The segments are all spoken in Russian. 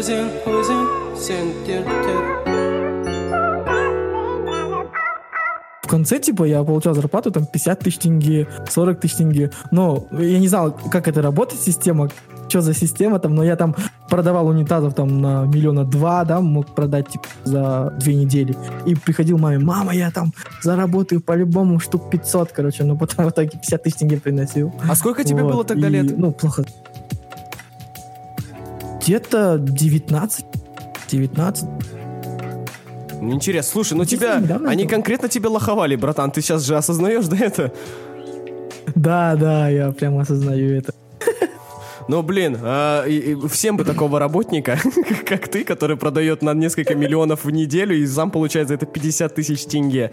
Өзің сен дерттер. В конце, типа, я получал зарплату, там, 50 тысяч тенге, 40 тысяч тенге. Но я не знал, как это работает, система, что за система там, но я там продавал унитазов там на 1,2 миллиона, да, мог продать, типа, за 2 недели. И приходил маме: мама, я там заработаю по-любому штук 500, короче, но потом в итоге 50 тысяч тенге приносил. А сколько тебе было тогда лет? Ну, плохо. Где-то 19. Интересно, слушай, ну тебя, они конкретно тебя лоховали, братан, ты сейчас же осознаешь, да, это? Да, я прям осознаю это. Ну, блин, всем бы такого работника, как ты, который продает на несколько миллионов в неделю и сам получает за это 50 тысяч тенге.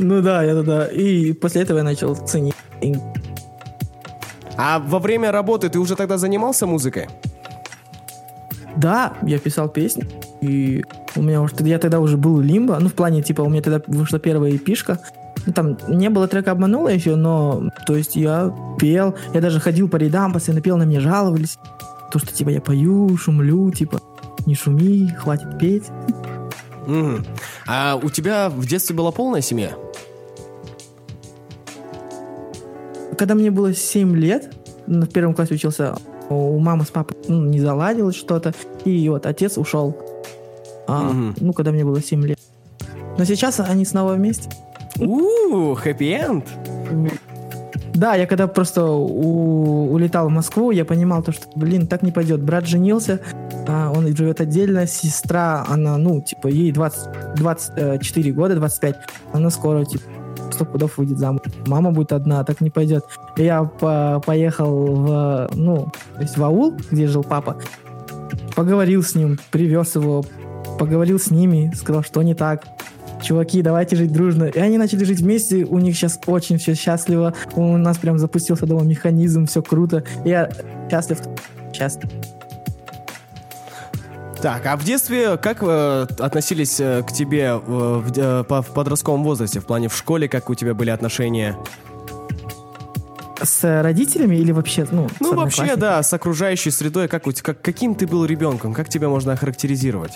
Ну да, я тогда, и после этого я начал ценить. А во время работы ты уже тогда занимался музыкой? Да, я писал песни, и у меня уже, я тогда уже был Лимба, ну, в плане, типа, у меня тогда вышла первая эпишка, ну, там не было трека «Обманула» еще, но, то есть, я пел, я даже ходил по рядам, постоянно пел, на меня жаловались, то, что, типа, я пою, шумлю, типа, не шуми, хватит петь. А у тебя в детстве была полная семья? Когда мне было 7 лет, в первом классе учился... У мамы с папой, ну, не заладилось что-то. И вот отец ушел. Ну, когда мне было 7 лет. Но сейчас они снова вместе. Хэппи-энд. Да, я когда просто улетал в Москву, я понимал то, что, так не пойдет. Брат женился, он живет отдельно. Сестра, она, ну, типа, ей 24 года, 25. Она скоро, типа, 100 пудов выйдет замуж. Мама будет одна, так не пойдет. Я поехал в аул, где жил папа, поговорил с ним, привез его, поговорил с ними, сказал, что не так. Чуваки, давайте жить дружно. И они начали жить вместе, у них сейчас очень все счастливо, у нас прям запустился дома механизм, все круто. Я счастлив. Так, а в детстве как относились к тебе в подростковом возрасте? В плане в школе, как у тебя были отношения? С родителями или вообще? Ну вообще, да, с окружающей средой. Каким ты был ребенком? Как тебя можно охарактеризировать?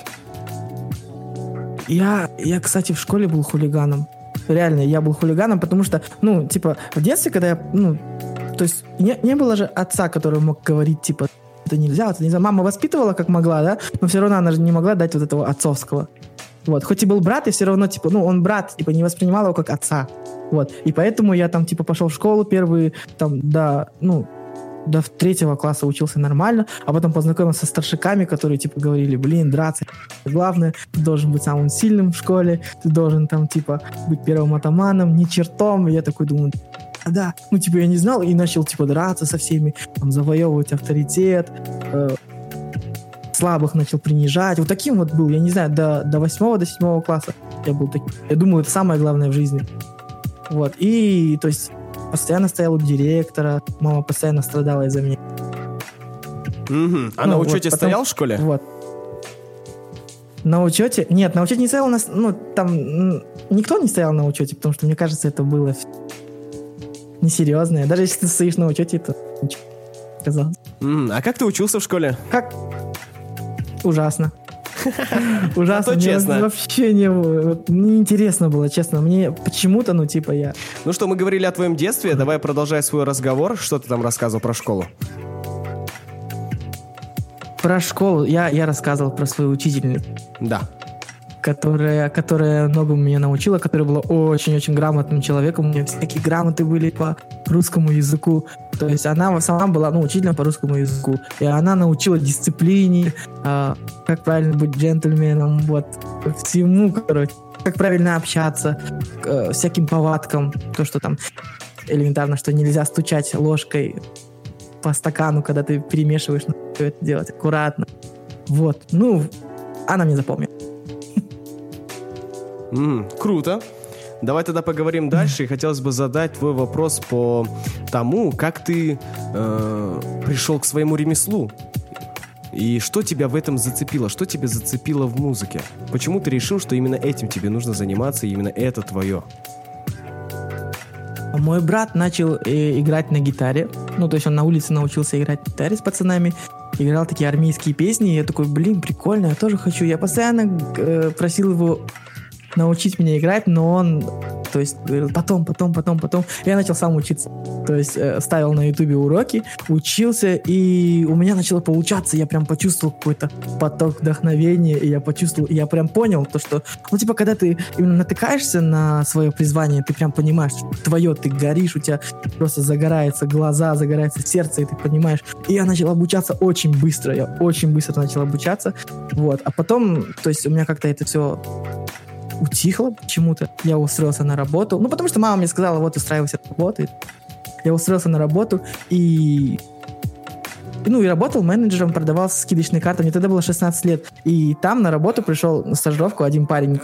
Я, кстати, в школе был хулиганом. Реально, я был хулиганом, потому что, в детстве, когда я, то есть не было же отца, который мог говорить, типа, это нельзя. Мама воспитывала, как могла, да, но все равно она же не могла дать вот этого отцовского. Вот, хоть и был брат, и все равно, типа, он брат, типа, не воспринимал его как отца. Вот, и поэтому я там, типа, пошел в школу первые, там, до 3 класса учился нормально, а потом познакомился со старшаками, которые, типа, говорили, драться, главное, ты должен быть самым сильным в школе, ты должен, там, типа, быть первым атаманом, не чертом, и я такой думаю... Да, я не знал, и начал, драться со всеми, там, завоевывать авторитет, слабых начал принижать. Вот таким вот был, я не знаю, до 8-7 класса я был таким. Я думал, это самое главное в жизни. Вот, и, то есть, постоянно стоял у директора, мама постоянно страдала из-за меня. А на учете вот, стоял в школе? Вот. На учете? Нет, на учете не стоял у нас, там, никто не стоял на учете, потому что, мне кажется, это было... несерьезные. Даже если ты стоишь на учете, то ничего не сказал. А как ты учился в школе? Как? Ужасно. Ужасно. Честно. Вообще неинтересно было, честно. Мне почему-то, я... Ну что, мы говорили о твоем детстве. Давай продолжай свой разговор. Что ты там рассказывал про школу? Про школу? Я рассказывал про свою учительницу. Да. Которая многому меня научила, которая была очень-очень грамотным человеком. У меня всякие грамоты были по русскому языку. То есть она сама была учителем по русскому языку. И она научила дисциплине, как правильно быть джентльменом, вот, всему, короче, как правильно общаться, всяким повадкам. То, что там элементарно, что нельзя стучать ложкой по стакану, когда ты перемешиваешь, надо все это делать аккуратно. Вот. Она мне запомнила. Круто. Давай тогда поговорим дальше. И хотелось бы задать твой вопрос по тому, как ты пришел к своему ремеслу. И что тебя в этом зацепило? Что тебя зацепило в музыке? Почему ты решил, что именно этим тебе нужно заниматься, и именно это твое? Мой брат начал играть на гитаре. Ну, то есть он на улице научился играть в гитаре с пацанами, играл такие армейские песни, и я такой, блин, прикольно, я тоже хочу. Я постоянно просил его научить меня играть, но он, то есть, говорил, потом. Я начал сам учиться. То есть, ставил на ютубе уроки, учился, и у меня начало получаться. Я прям почувствовал какой-то поток вдохновения, и я почувствовал, я прям понял то, что, ну, типа, когда ты именно натыкаешься на свое призвание, ты прям понимаешь, что твое, ты горишь, у тебя просто загораются глаза, загорается сердце, и ты понимаешь. И я начал обучаться очень быстро, вот. А потом, то есть, у меня как-то это все утихло почему-то. Я устроился на работу. Ну, потому что мама мне сказала, вот, устраивайся на работу. Я устроился на работу и... Ну, и работал менеджером, продавал скидочные карты. Мне тогда было 16 лет. И там на работу пришел на стажировку один парень.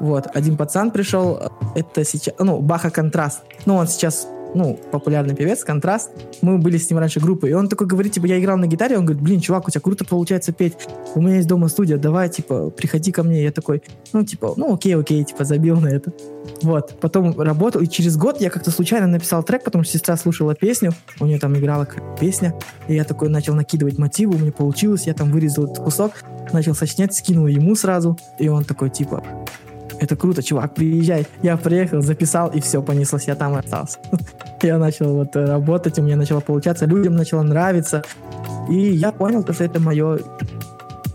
Вот, один пацан пришел. Это сейчас... Ну, Baha Contrast. Ну, он сейчас... ну, популярный певец, Контраст, мы были с ним раньше группой, и он такой говорит, типа, я играл на гитаре, он говорит, блин, чувак, у тебя круто получается петь, у меня есть дома студия, давай, типа, приходи ко мне, я такой, ну, типа, ну, окей, типа, забил на это, вот, потом работал, и через год я как-то случайно написал трек, потому что сестра слушала песню, у нее там играла песня, и я такой начал накидывать мотивы, у меня получилось, я там вырезал этот кусок, начал сочинять, скинул ему сразу, и он такой, типа, это круто, чувак, приезжай. Я приехал, записал, и все, понеслось, я там и остался. Я начал вот работать, у меня начало получаться, людям начало нравиться. И я понял, что это мое,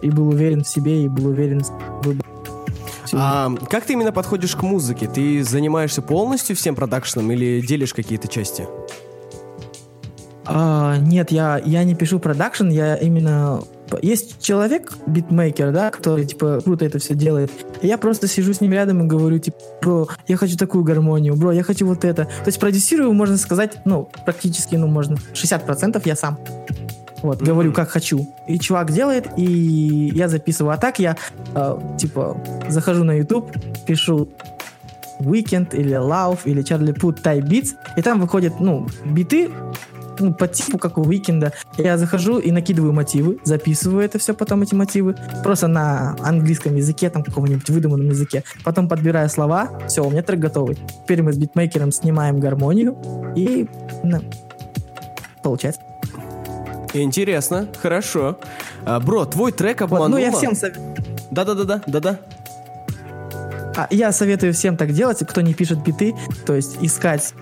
и был уверен в себе, и был уверен в выборе. А как ты именно подходишь к музыке? Ты занимаешься полностью всем продакшном или делишь какие-то части? Нет, я не пишу продакшн, я именно... Есть человек, битмейкер, да, который, типа, круто это все делает. И я просто сижу с ним рядом и говорю, типа, бро, я хочу такую гармонию, бро, я хочу вот это. То есть продюсирую, можно сказать, ну, практически, ну, можно 60% я сам. Вот, говорю, как хочу. И чувак делает, и я записываю. А так я, типа, захожу на YouTube, пишу Weeknd или Love или Charlie Puth Type Beats, и там выходят, ну, биты, ну, по типу, как у Weeknd. Я захожу и накидываю мотивы, записываю это все потом, эти мотивы, просто на английском языке, там, каком-нибудь выдуманном языке. Потом подбираю слова, все, у меня трек готовый. Теперь мы с битмейкером снимаем гармонию, и получается. Интересно, хорошо. Бро, твой трек обмануло. Вот, ну, я всем советую. Да-да-да-да. Я советую всем так делать, кто не пишет биты, то есть искать.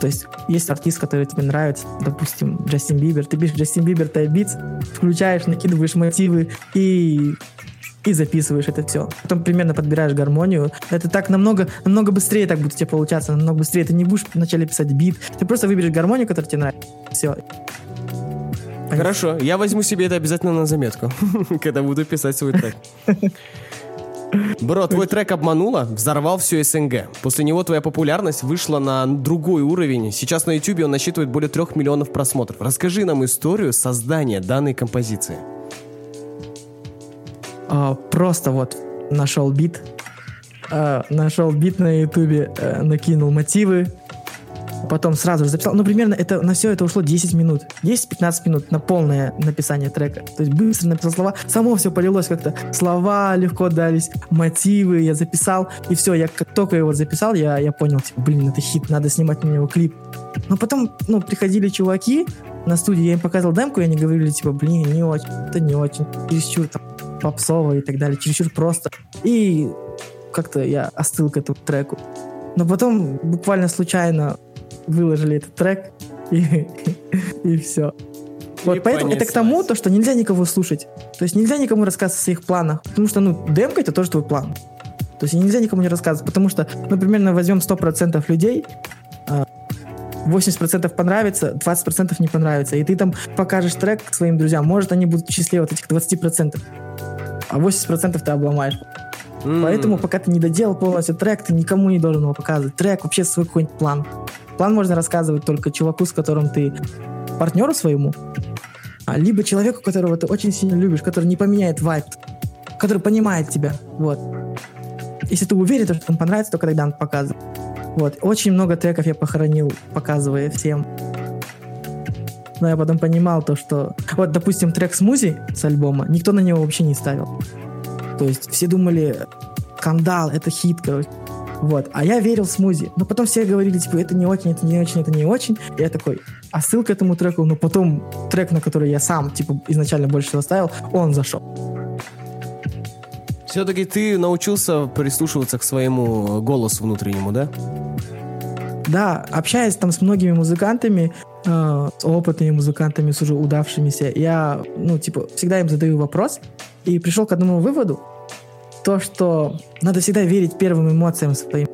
То есть есть артист, который тебе нравится, допустим, Джастин Бибер. Ты пишешь Джастин Бибер Type Beats, включаешь, накидываешь мотивы и записываешь это все. Потом примерно подбираешь гармонию. Это так намного быстрее так будет тебе получаться, намного быстрее. Ты не будешь вначале писать бит, ты просто выберешь гармонию, которая тебе нравится. Все. Хорошо, я возьму себе это обязательно на заметку, когда буду писать свой трек. Бро, твой трек «Обманула» взорвал всю СНГ. После него твоя популярность вышла на другой уровень. Сейчас на Ютубе он насчитывает более 3 миллионов просмотров. Расскажи нам историю создания данной композиции. Просто вот нашел бит. Нашел бит на Ютубе, накинул мотивы. Потом сразу же записал. Ну, примерно это, на все это ушло 10 минут. 10-15 минут на полное написание трека. То есть быстро написал слова. Само все полилось как-то. Слова легко дались, мотивы я записал. И все, я как только его записал, я понял, типа, блин, это хит, надо снимать на него клип. Но потом, ну, приходили чуваки на студию, я им показывал демку, и они говорили, типа, блин, не очень, это не очень. Чересчур там попсово и так далее. Чересчур просто. И как-то я остыл к этому треку. Но потом буквально случайно выложили этот трек, и все. Вот, поэтому это к тому, то, что нельзя никого слушать. То есть нельзя никому рассказывать о своих планах. Потому что, ну, демка — это тоже твой план. То есть нельзя никому не рассказывать. Потому что, ну, примерно возьмем 100% людей, 80% понравится, 20% не понравится. И ты там покажешь трек своим друзьям. Может, они будут в числе вот этих 20%. А 80% ты обломаешь. Поэтому, пока ты не доделал полностью трек, ты никому не должен его показывать. Трек — вообще свой какой-нибудь план. План можно рассказывать только чуваку, с которым ты партнеру своему, либо человеку, которого ты очень сильно любишь, который не поменяет вайб, который понимает тебя. Вот. Если ты уверен, что он понравится, только тогда он показывает. Вот. Очень много треков я похоронил, показывая всем. Но я потом понимал то, что... Вот, допустим, трек «Смузи» с альбома, никто на него вообще не ставил. То есть все думали, скандал, это хит, короче. Вот. А я верил смузи. Но потом все говорили, типа, это не очень, это не очень, это не очень. И я такой, а ссылка этому треку, но потом трек, на который я сам, типа, изначально больше всего ставил, он зашел. Все-таки ты научился прислушиваться к своему голосу внутреннему, да? Да, общаясь там с многими музыкантами, с опытными музыкантами, с уже удавшимися, я, ну, типа, всегда им задаю вопрос и пришел к одному выводу, то, что надо всегда верить первым эмоциям своим.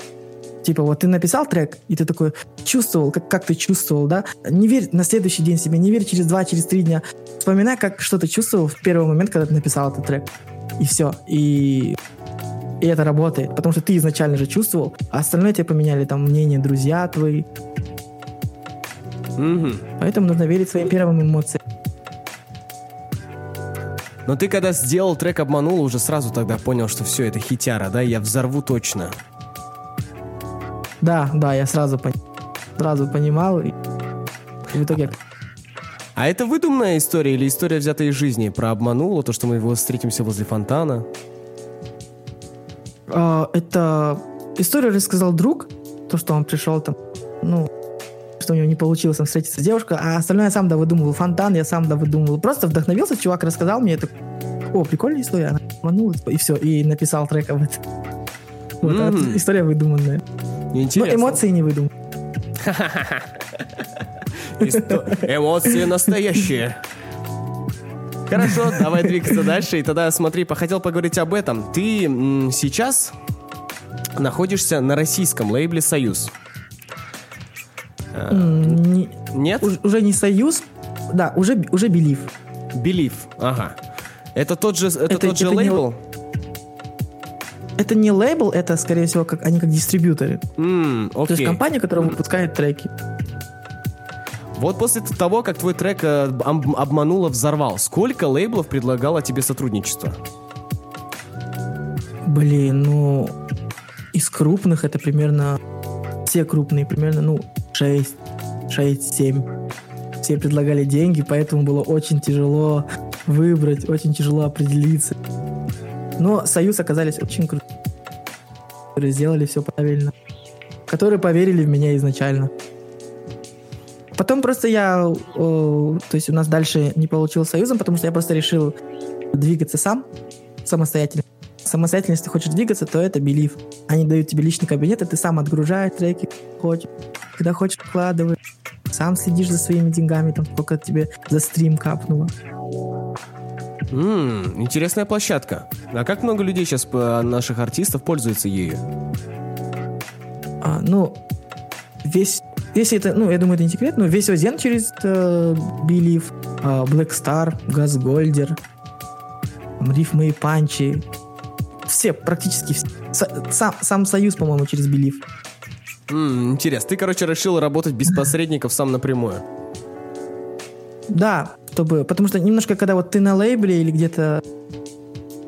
Типа, вот ты написал трек, и ты такой чувствовал, как ты чувствовал, да? Не верь на следующий день себе, не верь через 2, через 3 дня. Вспоминай, как что ты чувствовал в первый момент, когда ты написал этот трек. И все. И это работает, потому что ты изначально же чувствовал, а остальное тебе поменяли, там, мнение, друзья твои. Mm-hmm. Поэтому нужно верить своим первым эмоциям. Но ты когда сделал трек «Обманула», уже сразу тогда понял, что все, это хитяра, да? Я взорву точно. Да, я сразу понимал. И в итоге... А это выдуманная история или история, взятая из жизни? Про «Обманула», то, что мы его встретимся возле фонтана... Это историю рассказал друг, то, что он пришел там, ну, что у него не получилось там встретиться с девушкой, а остальное я сам выдумывал. Фонтан я сам выдумывал. Просто вдохновился, чувак рассказал мне это. О, прикольная история, она обманулась, и все, и написал трек об этом. Вот, mm-hmm. История выдуманная. Интересно. Но эмоции не выдуманы. Эмоции настоящие. Хорошо, давай двигаться дальше. И тогда смотри, хотел поговорить об этом. Ты сейчас находишься на российском лейбле «Союз». Нет? Уже не «Союз», да, уже «Believe». «Believe», ага. Это тот же, это лейбл? Это не лейбл, это, скорее всего, они как дистрибьюторы. Окей. То есть компания, которая выпускает треки. Вот после того, как твой трек «Обманула» взорвал, сколько лейблов предлагало тебе сотрудничество? Блин, ну, из крупных это примерно... Все крупные, примерно, 6-7. Все предлагали деньги, поэтому было очень тяжело выбрать, очень тяжело определиться. Но «Союз» оказались очень крутыми, которые сделали все правильно, которые поверили в меня изначально. Потом просто то есть у нас дальше не получилось «Союзом», потому что я просто решил двигаться сам, самостоятельно. Самостоятельно, если ты хочешь двигаться, то это «Believe». Они дают тебе личный кабинет, и ты сам отгружаешь треки, когда хочешь, вкладываешь. Сам следишь за своими деньгами, там сколько тебе за стрим капнуло. Интересная площадка. А как много людей сейчас, наших артистов, пользуются ею? Если это, я думаю, это не секрет, но весь Озен через Believe, Блэк Стар, Газ Гольдер, Рифмы и Панчи. Все, практически все. Сам «Союз», по-моему, через Believe. Интересно. Ты, решил работать без посредников сам напрямую. Да, потому что немножко, когда вот ты на лейбле или где-то,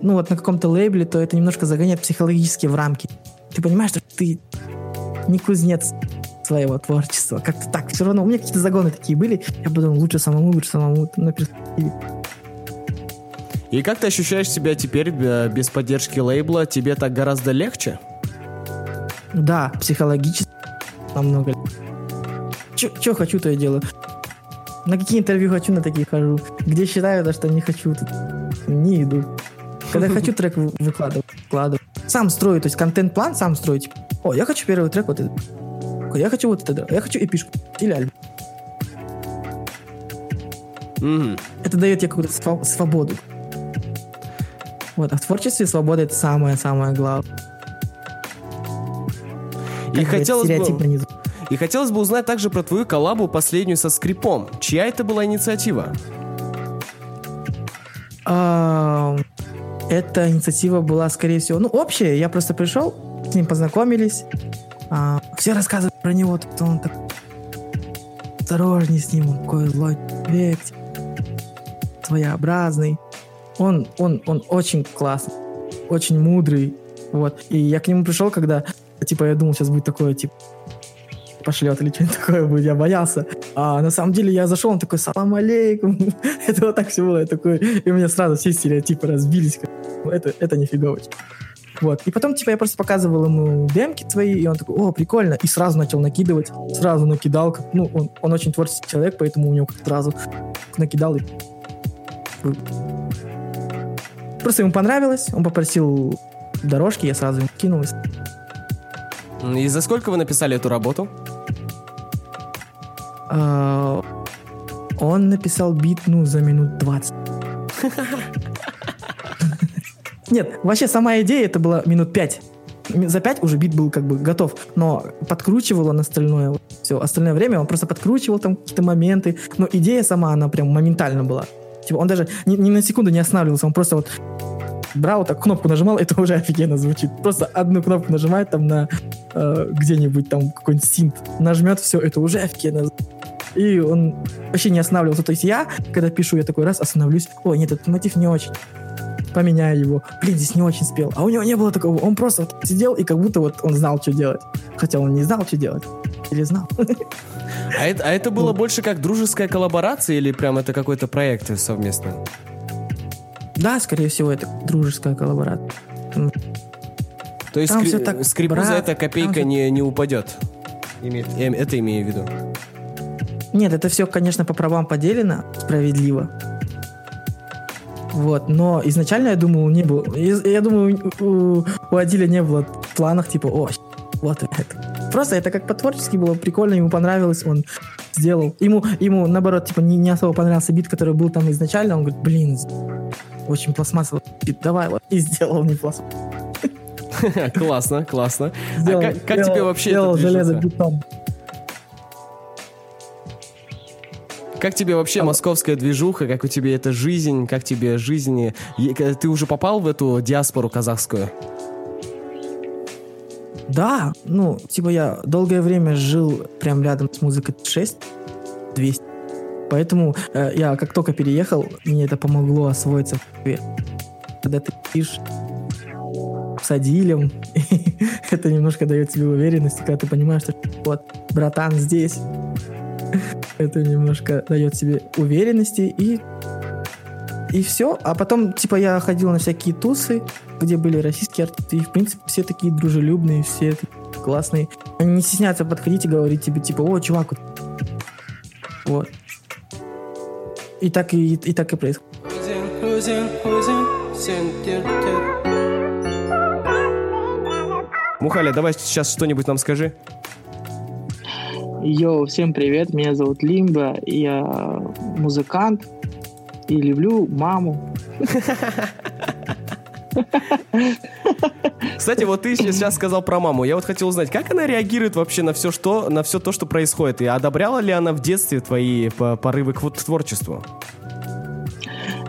на каком-то лейбле, то это немножко загоняет психологически в рамки. Ты понимаешь, что ты не кузнец своего творчества. Как-то так. Все равно у меня какие-то загоны такие были. Я подумал, лучше самому на перспективе. И как ты ощущаешь себя теперь без поддержки лейбла? Тебе так гораздо легче? Да, психологически намного легче. Че хочу, то я делаю. На какие интервью хочу, на такие хожу. Где считаю, что не хочу, не иду. Когда хочу, трек выкладываю. Сам строю, то есть контент-план сам строю. Я хочу первый трек вот этот. Я хочу вот это, я хочу эпишку или альбом. Это дает тебе какую-то свободу. А в творчестве свобода — это самое-самое главное. И хотелось бы узнать также про твою коллабу последнюю со Скрипом. Чья это была инициатива? Эта инициатива была, скорее всего, общая. Я просто пришел, с ним познакомились. Все рассказывают про него, что он так осторожней с ним, он такой злой человек, своеобразный. Он очень классный, очень мудрый. И я к нему пришел, когда, я думал, сейчас будет такое, пошлет или что-нибудь такое будет, я боялся. А на самом деле я зашел, он такой, салам алейкум. Это вот так все было, и у меня сразу все стереотипы разбились. Это нифигово. Вот. И потом, типа, я просто показывал ему демки свои, и он такой, о, прикольно, и сразу начал накидывать, сразу накидал, ну, он очень творческий человек, поэтому у него как-то сразу накидал, и просто ему понравилось, он попросил дорожки, я сразу ему кинул. И за сколько вы написали эту работу? Он написал бит, ну, за минут 20. Нет, вообще сама идея, это была минут 5. За 5 уже бит был как бы готов, но подкручивал он остальное. Все, остальное время он просто подкручивал там какие-то моменты, но идея сама, она прям моментально была. Типа он даже ни на секунду не останавливался, он просто вот брал, так кнопку нажимал, это уже офигенно звучит. Просто одну кнопку нажимает там на где-нибудь там какой-нибудь синт, нажмет, все, это уже офигенно. И он вообще не останавливался. То есть я, когда пишу, я такой раз остановлюсь, о, нет, этот мотив не очень, поменяю его, блин, здесь не очень спел. А у него не было такого, он просто вот сидел и как будто вот он знал, что делать. Хотя он не знал, что делать. Или знал. А это было больше как дружеская коллаборация или прям это какой-то проект совместный? Да, скорее всего, это дружеская коллаборация. То есть скрипу за это копейка не упадет? Это имею в виду? Нет, это все, конечно, по правам поделено, справедливо. Вот, но изначально, я думал, не было. Я думаю, у Адиля не было в планах, типа, о, вот это. Просто это как по-творчески было прикольно, ему понравилось, он сделал. Ему наоборот, типа, не особо понравился бит, который был там изначально. Он говорит, блин, очень пластмассовый бит, давай, вот, и сделал не пластмассовый. Классно, классно. Как тебе вообще это движуха? Как тебе вообще московская движуха? Как у тебя эта жизнь? Как тебе жизнь? Ты уже попал в эту диаспору казахскую? Да, ну, типа я долгое время жил прям рядом с музыкой 6-200. Поэтому я как только переехал, мне это помогло освоиться в Москве. Когда ты пишешь с Адилем, это немножко дает тебе уверенность, когда ты понимаешь, что вот, братан здесь... Это немножко дает себе уверенности и все. А потом, типа, я ходил на всякие тусы, где были российские артисты, и, в принципе, все такие дружелюбные, все такие классные. Они не стесняются подходить и говорить тебе, типа, о, чувак, вот. И так и происходит. Мухаля, давай сейчас что-нибудь нам скажи. Йоу, всем привет, меня зовут Лимба, я музыкант и люблю маму. Кстати, вот ты сейчас сказал про маму, я вот хотел узнать, как она реагирует вообще на все то, что происходит, и одобряла ли она в детстве твои порывы к творчеству?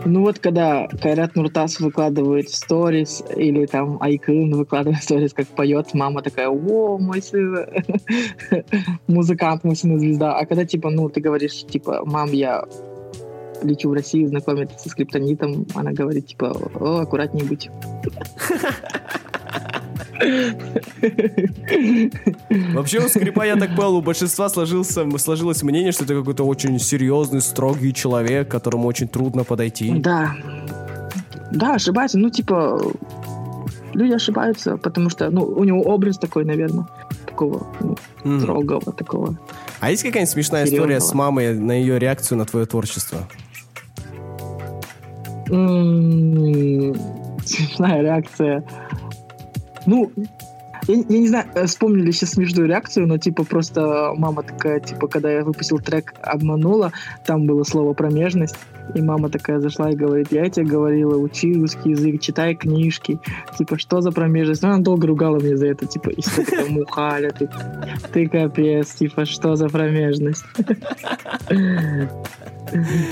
Ну вот, когда Кайрат Нуртас выкладывает в сторис, или там Айкын выкладывает в сторис, как поет, мама такая, о, мой сын, музыкант, мой сын звезда. А когда, типа, ну, ты говоришь, типа, мам, я лечу в Россию, знакомиться со скриптонитом, она говорит, типа, о, аккуратнее будь. Вообще у скрипа, я так понял, у большинства сложилось мнение, что это какой-то очень серьезный, строгий человек, к которому очень трудно подойти. Да, ошибаются, ну типа люди ошибаются, потому что ну, у него образ такой, наверное, такого строгого такого. А есть какая-нибудь смешная серьезного история с мамой, на ее реакцию на твое творчество? Смешная реакция. Ну, я не знаю, вспомнили сейчас смешную реакцию, но, типа, просто мама такая, типа, когда я выпустил трек «Обманула», там было слово «промежность», и мама такая зашла и говорит, я тебе говорила, учи русский язык, читай книжки, типа, что за промежность? Ну, она долго ругала меня за это, типа, и что такое, Мухаля, ты капец, типа, что за промежность?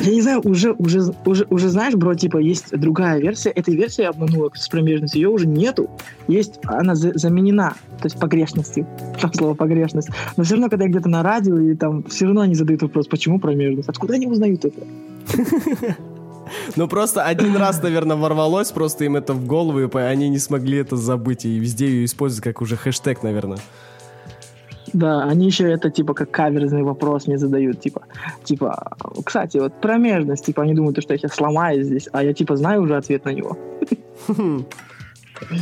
Я не знаю, уже знаешь, бро, типа, есть другая версия. Этой версии «Обманула» с промежностью, ее уже нету. Есть, она заменена, то есть погрешностью. Там слово «погрешность». Но все равно, когда я где-то на радио, и там все равно они задают вопрос, почему промежность? Откуда они узнают это? Ну, просто один раз, наверное, ворвалось, просто им это в голову, и они не смогли это забыть, и везде ее используют как уже хэштег, наверное. Да, они еще это, типа, как каверзный вопрос мне задают, типа, кстати, вот промежность, типа, они думают, что я сейчас сломаюсь здесь, а я, типа, знаю уже ответ на него.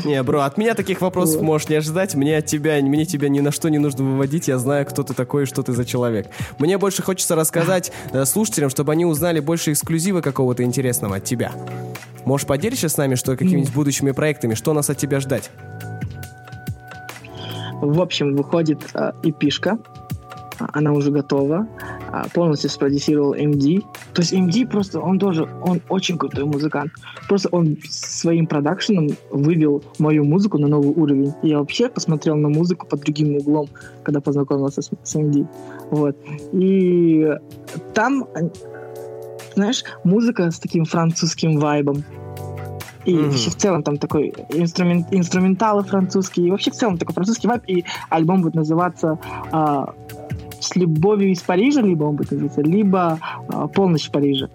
Не, бро, от меня таких вопросов можешь не ожидать. Мне тебя ни на что не нужно выводить. Я знаю, кто ты такой и что ты за человек. Мне больше хочется рассказать слушателям, чтобы они узнали больше эксклюзива какого-то интересного от тебя. Можешь поделиться с нами что какими-нибудь будущими проектами? Что нас от тебя ждать? В общем, выходит эпишка. Она уже готова. Полностью спродюсировал МД. То есть МД просто, он очень крутой музыкант. Просто он своим продакшеном вывел мою музыку на новый уровень. Я вообще посмотрел на музыку под другим углом, когда познакомился с МД. Вот. И там, знаешь, музыка с таким французским вайбом. И вообще в целом там такой инструменталы французские. И вообще в целом такой французский вайб. И альбом будет называться... с любовью из Парижа, либо он будет называться, либо полночь в Париже.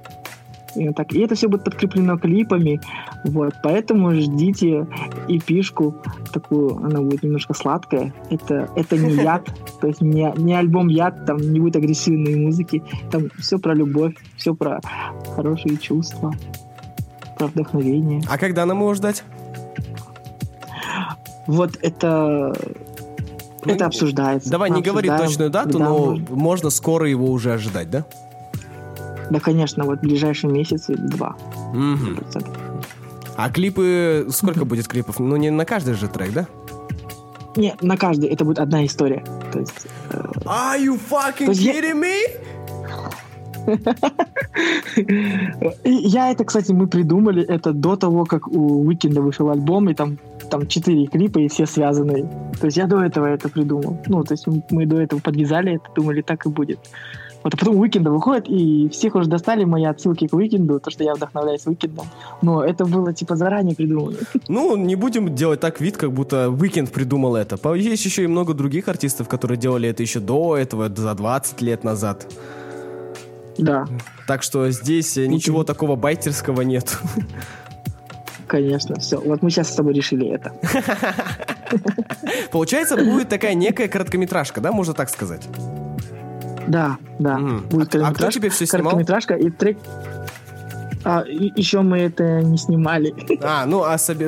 И, так. И это все будет подкреплено клипами. Вот. Поэтому ждите эпишку. Такую, она будет немножко сладкая. Это не яд. То есть не альбом яд, там не будет агрессивной музыки. Там все про любовь, все про хорошие чувства, про вдохновение. А когда нам его ждать? Вот это обсуждается. Давай, не говори точную дату, но можно скоро его уже ожидать, да? Да, конечно, вот в ближайшие месяцы 2. А клипы... Сколько будет клипов? Ну, не на каждый же трек, да? Не, на каждый. Это будет одна история. То есть... Are you fucking kidding me? Я это, кстати, мы придумали. Это до того, как у Weeknd вышел альбом, и там 4 клипа, и все связаны. То есть я до этого это придумал. Ну, то есть мы до этого подвязали это, думали, так и будет. Вот, а потом Weeknd выходит, и всех уже достали мои отсылки к Weeknd, то, что я вдохновляюсь Weeknd. Но это было, типа, заранее придумано. Ну, не будем делать так вид, как будто Weeknd придумал это. Есть еще и много других артистов, которые делали это еще до этого, за 20 лет назад. Да. Так что здесь ничего такого байтерского нет. Конечно, все. Вот мы сейчас с тобой решили это. Получается, будет такая некая короткометражка, да, можно так сказать? Да. Будет а кто тебе все снимал? Короткометражка и трек. Еще мы это не снимали.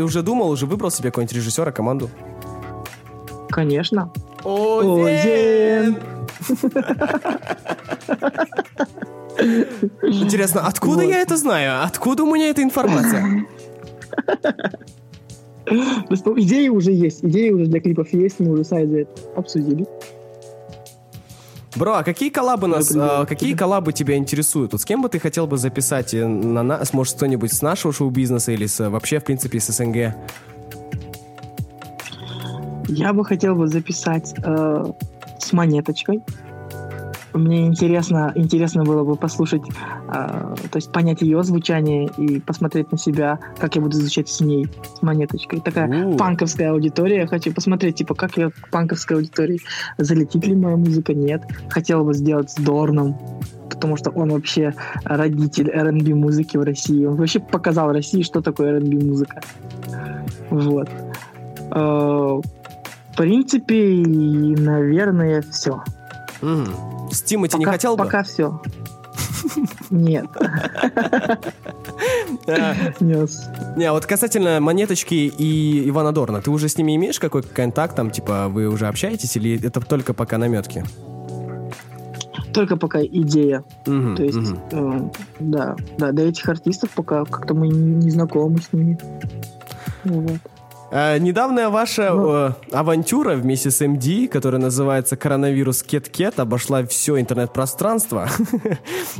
Уже думал, уже выбрал себе какой-нибудь режиссера, команду? Конечно. Один! Интересно, откуда я это знаю? Откуда у меня эта информация? Идеи уже есть. Идеи уже для клипов есть. Мы уже сайты обсудили. Бро, а какие коллабы тебя интересуют? Вот с кем бы ты хотел бы записать? Может, кто-нибудь с нашего шоу-бизнеса или вообще, в принципе, с СНГ? Я бы хотел бы записать с Монеточкой. Мне интересно было бы послушать, то есть понять ее звучание и посмотреть на себя, как я буду звучать с ней, с Монеточкой. Такая панковская аудитория. Хочу посмотреть, типа, как я к панковской аудитории. Залетит ли моя музыка? Нет. Хотела бы сделать с Дорном, потому что он вообще родитель R&B музыки в России. Он вообще показал России, что такое R&B музыка. Вот. В принципе, наверное, все. С Тимати не хотел бы? Пока все. Нет. Не, вот касательно Монеточки и Ивана Дорна, ты уже с ними имеешь какой-то контакт? Там, типа, вы уже общаетесь или это только пока наметки? Только пока идея. То есть, да, до этих артистов пока как-то мы не знакомы с ними. Вот. Недавняя ваша авантюра вместе с МД, которая называется «Коронавирус Кет-Кет», обошла все интернет-пространство.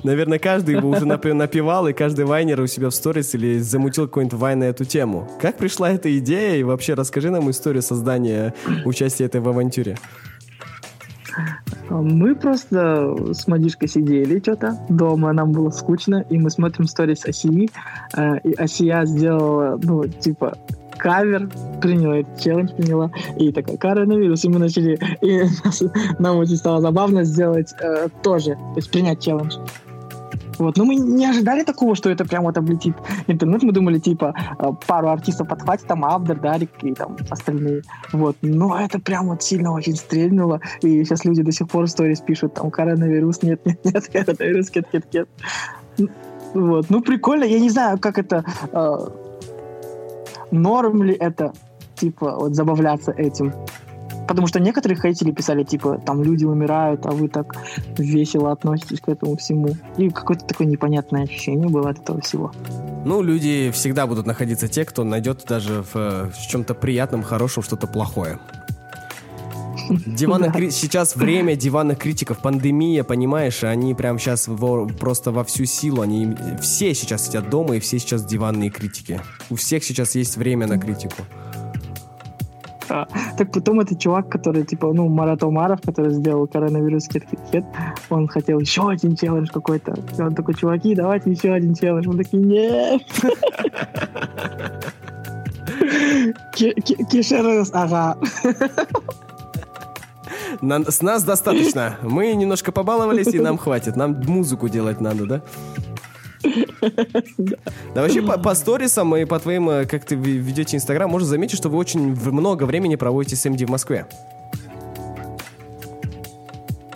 Наверное, каждый его уже напевал, и каждый вайнер у себя в сторис или замутил какой-нибудь вайн на эту тему. Как пришла эта идея? И вообще расскажи нам историю создания участия этой в авантюре. Мы просто с Мадишкой сидели что-то дома, нам было скучно, и мы смотрим сторис Осии, и Осия сделала, кавер, приняла челлендж, и такой коронавирус, и мы начали, и нам очень стало забавно сделать тоже, то есть принять челлендж. Вот, но мы не ожидали такого, что это прям вот облетит интернет, мы думали, пару артистов подхватит, там Абдер, Дарик и там остальные, вот, но это прям вот сильно очень стрельнуло, и сейчас люди до сих пор в сторис пишут, там, коронавирус, нет, коронавирус, кет-кет-кет. Вот, прикольно, я не знаю, как это... Норм ли это? типа, вот забавляться этим. Потому что некоторые хейтили, писали, типа, там люди умирают, а вы так весело относитесь к этому всему. И какое-то такое непонятное ощущение было от этого всего. Ну, люди всегда будут находиться те, кто найдет даже в чем-то приятном, хорошем что-то плохое. Сейчас время диванных критиков, пандемия, понимаешь, они прям сейчас просто во всю силу, они все сейчас сидят дома, и все сейчас диванные критики. У всех сейчас есть время на критику. Так потом этот чувак, который, типа, ну, Марат Омаров, который сделал коронавирус кит-кит-кит, он хотел еще один челлендж какой-то. И он такой: чуваки, давайте еще один челлендж. Мы такие: нет! Кишерос, ага. С нас достаточно. Мы немножко побаловались, и нам хватит. Нам музыку делать надо, да? Да вообще по сторисам и по твоим, как ты ведете Инстаграм, можно заметить, что вы очень много времени проводите с МД в Москве.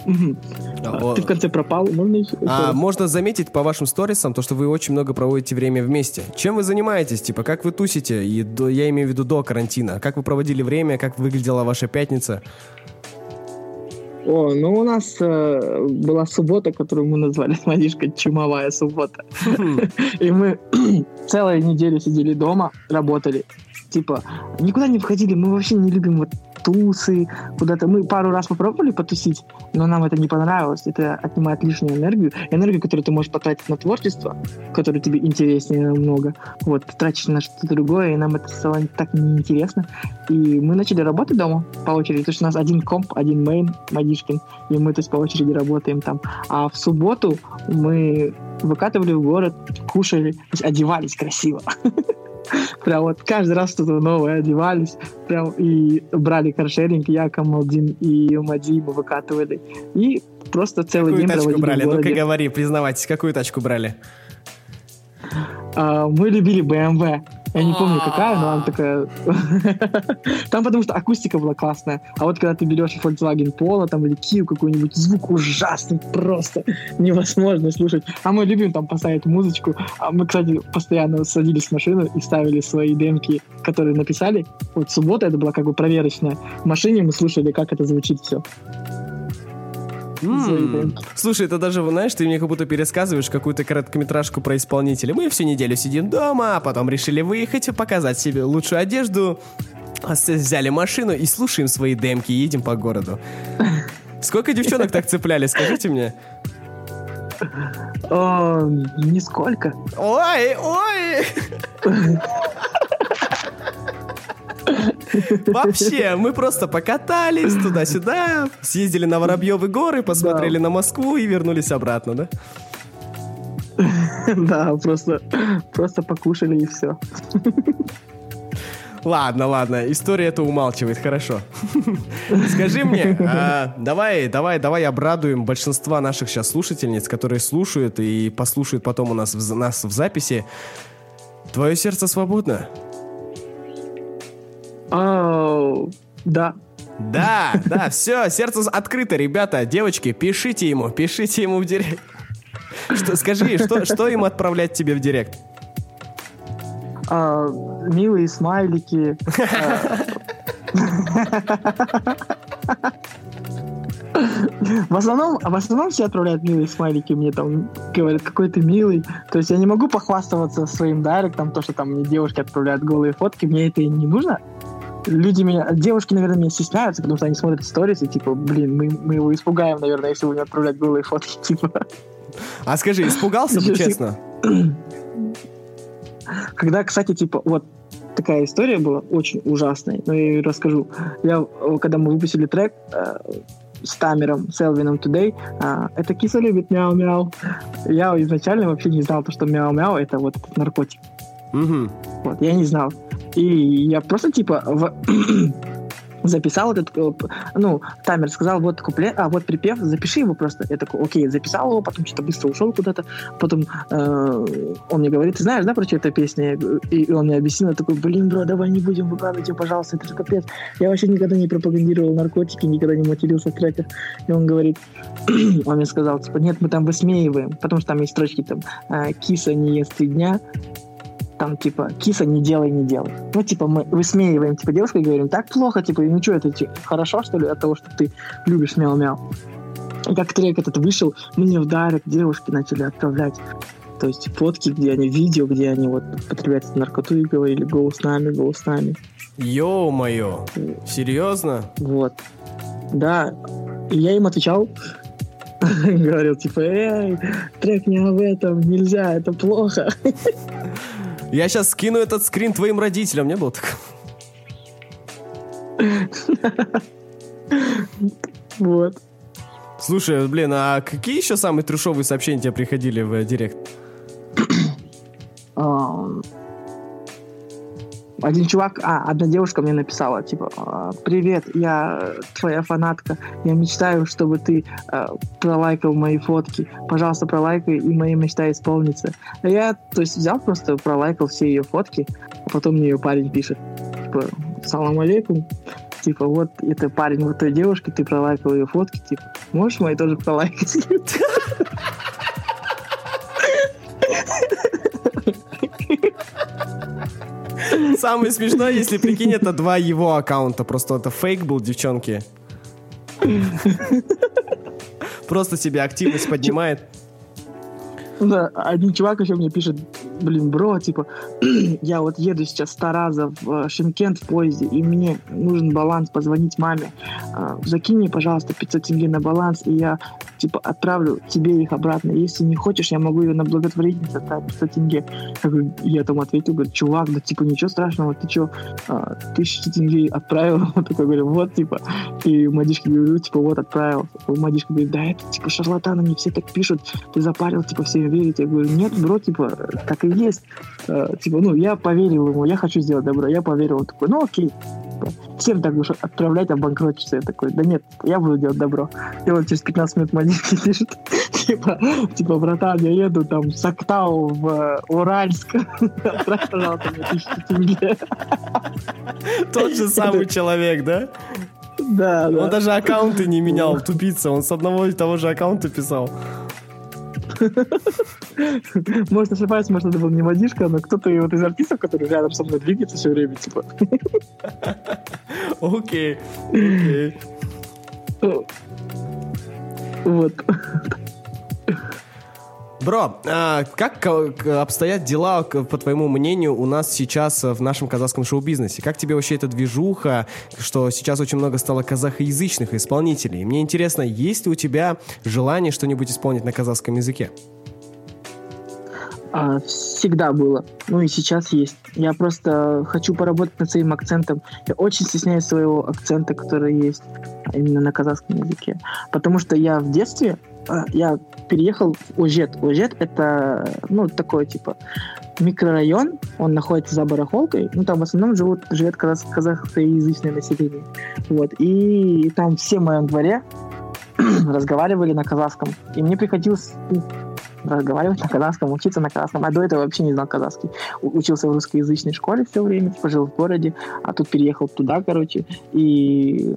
Ты в конце пропал. Можно заметить по вашим сторисам то, что вы очень много проводите время вместе. Чем вы занимаетесь? Типа, как вы тусите? И я имею в виду до карантина. Как вы проводили время? Как выглядела ваша пятница? Ну у нас была суббота, которую мы назвали с Манишкой «Чумовая суббота». И мы целую неделю сидели дома, работали. Типа, никуда не входили, мы вообще не любим вот тусы куда-то. Мы пару раз попробовали потусить, но нам это не понравилось. Это отнимает лишнюю энергию. Энергию, которую ты можешь потратить на творчество, которое тебе интереснее намного. Вот, тратишь на что-то другое, и нам это стало так неинтересно. И мы начали работать дома по очереди, потому что у нас один комп, один мейн, Мадишкин, и мы, то есть, по очереди работаем там. А в субботу мы выкатывали в город, кушали, одевались красиво. Прям вот каждый раз что-то новое одевались, прям и брали каршеринг, я, Камалдин и Мади мы выкатывали. И просто целый день проводили в городе. Какую тачку брали? Ну-ка говори, признавайтесь, какую тачку брали? Мы любили BMW. Я не помню, какая, но она такая... Там потому что акустика была классная. А вот когда ты берешь Volkswagen Polo там, или Kia какой-нибудь, звук ужасный, просто невозможно слушать. А мы любим там поставить музычку. А мы, кстати, постоянно садились в машину и ставили свои демки, которые написали. Вот суббота это была как бы проверочная. В машине мы слушали, как это звучит все. Слушай, это даже, знаешь, ты мне как будто пересказываешь какую-то короткометражку про исполнителя. Мы всю неделю сидим дома, а потом решили выехать, показать себе лучшую одежду, взяли машину и слушаем свои демки и едем по городу. Сколько девчонок так цепляли, скажите мне? Нисколько. Ой, ой! Вообще, мы просто покатались туда-сюда, съездили на Воробьевы горы, посмотрели на Москву и вернулись обратно, да? Да, просто покушали и все. Ладно, история это умалчивает, хорошо. Скажи мне, давай обрадуем большинство наших сейчас слушательниц, которые слушают и послушают потом у нас в записи. Твое сердце свободно? Да, все, сердце открыто, ребята, девочки, пишите ему в директ. Скажи, что им отправлять тебе в директ? Милые смайлики. В основном все отправляют милые смайлики. Мне там говорят, какой ты милый. То есть я не могу похвастаться своим дайректом, то, что там мне девушки отправляют голые фотки. Мне это и не нужно. Девушки, наверное, меня стесняются, потому что они смотрят сторис и типа, блин, мы его испугаем, наверное, если будем отправлять голые фотки, типа. А скажи, испугался бы, честно? Когда, кстати, типа, вот такая история была очень ужасная, но я ее расскажу. Когда мы выпустили трек с Тамером, с Элвином Today, это киса любит мяу-мяу. Я изначально вообще не знал, что мяу-мяу это вот этот наркотик. Угу. Вот, я не знал. И я просто, типа, записал этот... Ну, Тамер сказал, вот куплет, вот припев, запиши его просто. Я такой, окей, записал его, потом что-то быстро ушел куда-то. Потом он мне говорит, ты знаешь, да, про что эта песня? И он мне объяснил, я такой, блин, бро, давай не будем выкладывать ее, пожалуйста, это же капец. Я вообще никогда не пропагандировал наркотики, никогда не матерился в треках. И он говорит, он мне сказал, типа, нет, мы там высмеиваем, потому что там есть строчки, там, киса не ест 3 дня, там, типа, киса, не делай, не делай. Ну, типа, мы высмеиваем, типа, девушку и говорим, так плохо, типа, и ничего, это типа, хорошо, что ли, от того, что ты любишь мяу-мяу. И как трек этот вышел, мне в Дарик девушки начали отправлять, то есть, фотки, где они, видео, где они, вот, употребляют наркоту и говорили, гоу с нами, гоу с нами. Ё-моё, серьезно? Вот. Да, и я им отвечал, говорил, типа, эй, трек не об этом, нельзя, это плохо. Я сейчас скину этот скрин твоим родителям, не было так? Вот. Слушай, блин, а какие еще самые трешовые сообщения тебе приходили в директ? Один чувак, одна девушка мне написала, типа, привет, я твоя фанатка, я мечтаю, чтобы ты пролайкал мои фотки, пожалуйста, пролайкай, и моя мечта исполнится. А я, то есть, взял просто, пролайкал все ее фотки, а потом мне ее парень пишет, типа, салам алейкум, типа, вот это парень вот той девушки, ты пролайкал ее фотки, типа, можешь мои тоже пролайкать? Самое смешное, если, прикинь, это два его аккаунта. Просто это фейк был, девчонки. Просто себе активность поднимает. Да, один чувак еще мне пишет, блин, бро, типа, я вот еду сейчас с Тараза в Шымкент в поезде, и мне нужен баланс, позвонить маме. Закинь мне, пожалуйста, 500 тенге на баланс, и я, типа, отправлю тебе их обратно. Если не хочешь, я могу ее на благотворительность отдать 500 тенге. Я там ответил, говорю, чувак, да, типа, ничего страшного, ты что, 1000 тенге отправил? Он такой, говорю, вот, типа, и Мадишке говорю, типа, вот, отправил. Мадишка говорит, да это, типа, шарлатаны, мне все так пишут, ты запарил, типа, всеми верить. Я говорю, нет, бро, типа, так и есть. Типа, ну, я поверил ему, я хочу сделать добро, я поверил. Он такой, ну, окей. Всем так будешь отправлять, обанкротиться. Я такой, да нет, я буду делать добро. И вот через 15 минут Монетки пишет, типа, братан, я еду там с Актау в Уральск. Отправь, пожалуйста, мне 1000 тенге. Тот же самый человек, да? Да, да. Он даже аккаунты не менял, тупица. Он с одного и того же аккаунта писал. Может, ошибаюсь, может, это был не Мадишка, но кто-то вот из артистов, который рядом со мной двигается все время, типа. Окей, окей. Вот. Бро, как обстоят дела, по твоему мнению, у нас сейчас в нашем казахском шоу-бизнесе? Как тебе вообще эта движуха, что сейчас очень много стало казахоязычных исполнителей? Мне интересно, есть ли у тебя желание что-нибудь исполнить на казахском языке? Всегда было. Ну и сейчас есть. Я просто хочу поработать над своим акцентом. Я очень стесняюсь своего акцента, который есть именно на казахском языке. Потому что я в детстве... Я переехал в Ожет. Ожет — это, ну, такой, типа, микрорайон. Он находится за барахолкой. Ну, там в основном живет казахскоязычное население. Вот. И там все в моем дворе разговаривали на казахском. И мне приходилось разговаривать на казахском, учиться на казахском. А до этого вообще не знал казахский. Учился в русскоязычной школе все время, типа, жил в городе. А тут переехал туда, короче. И...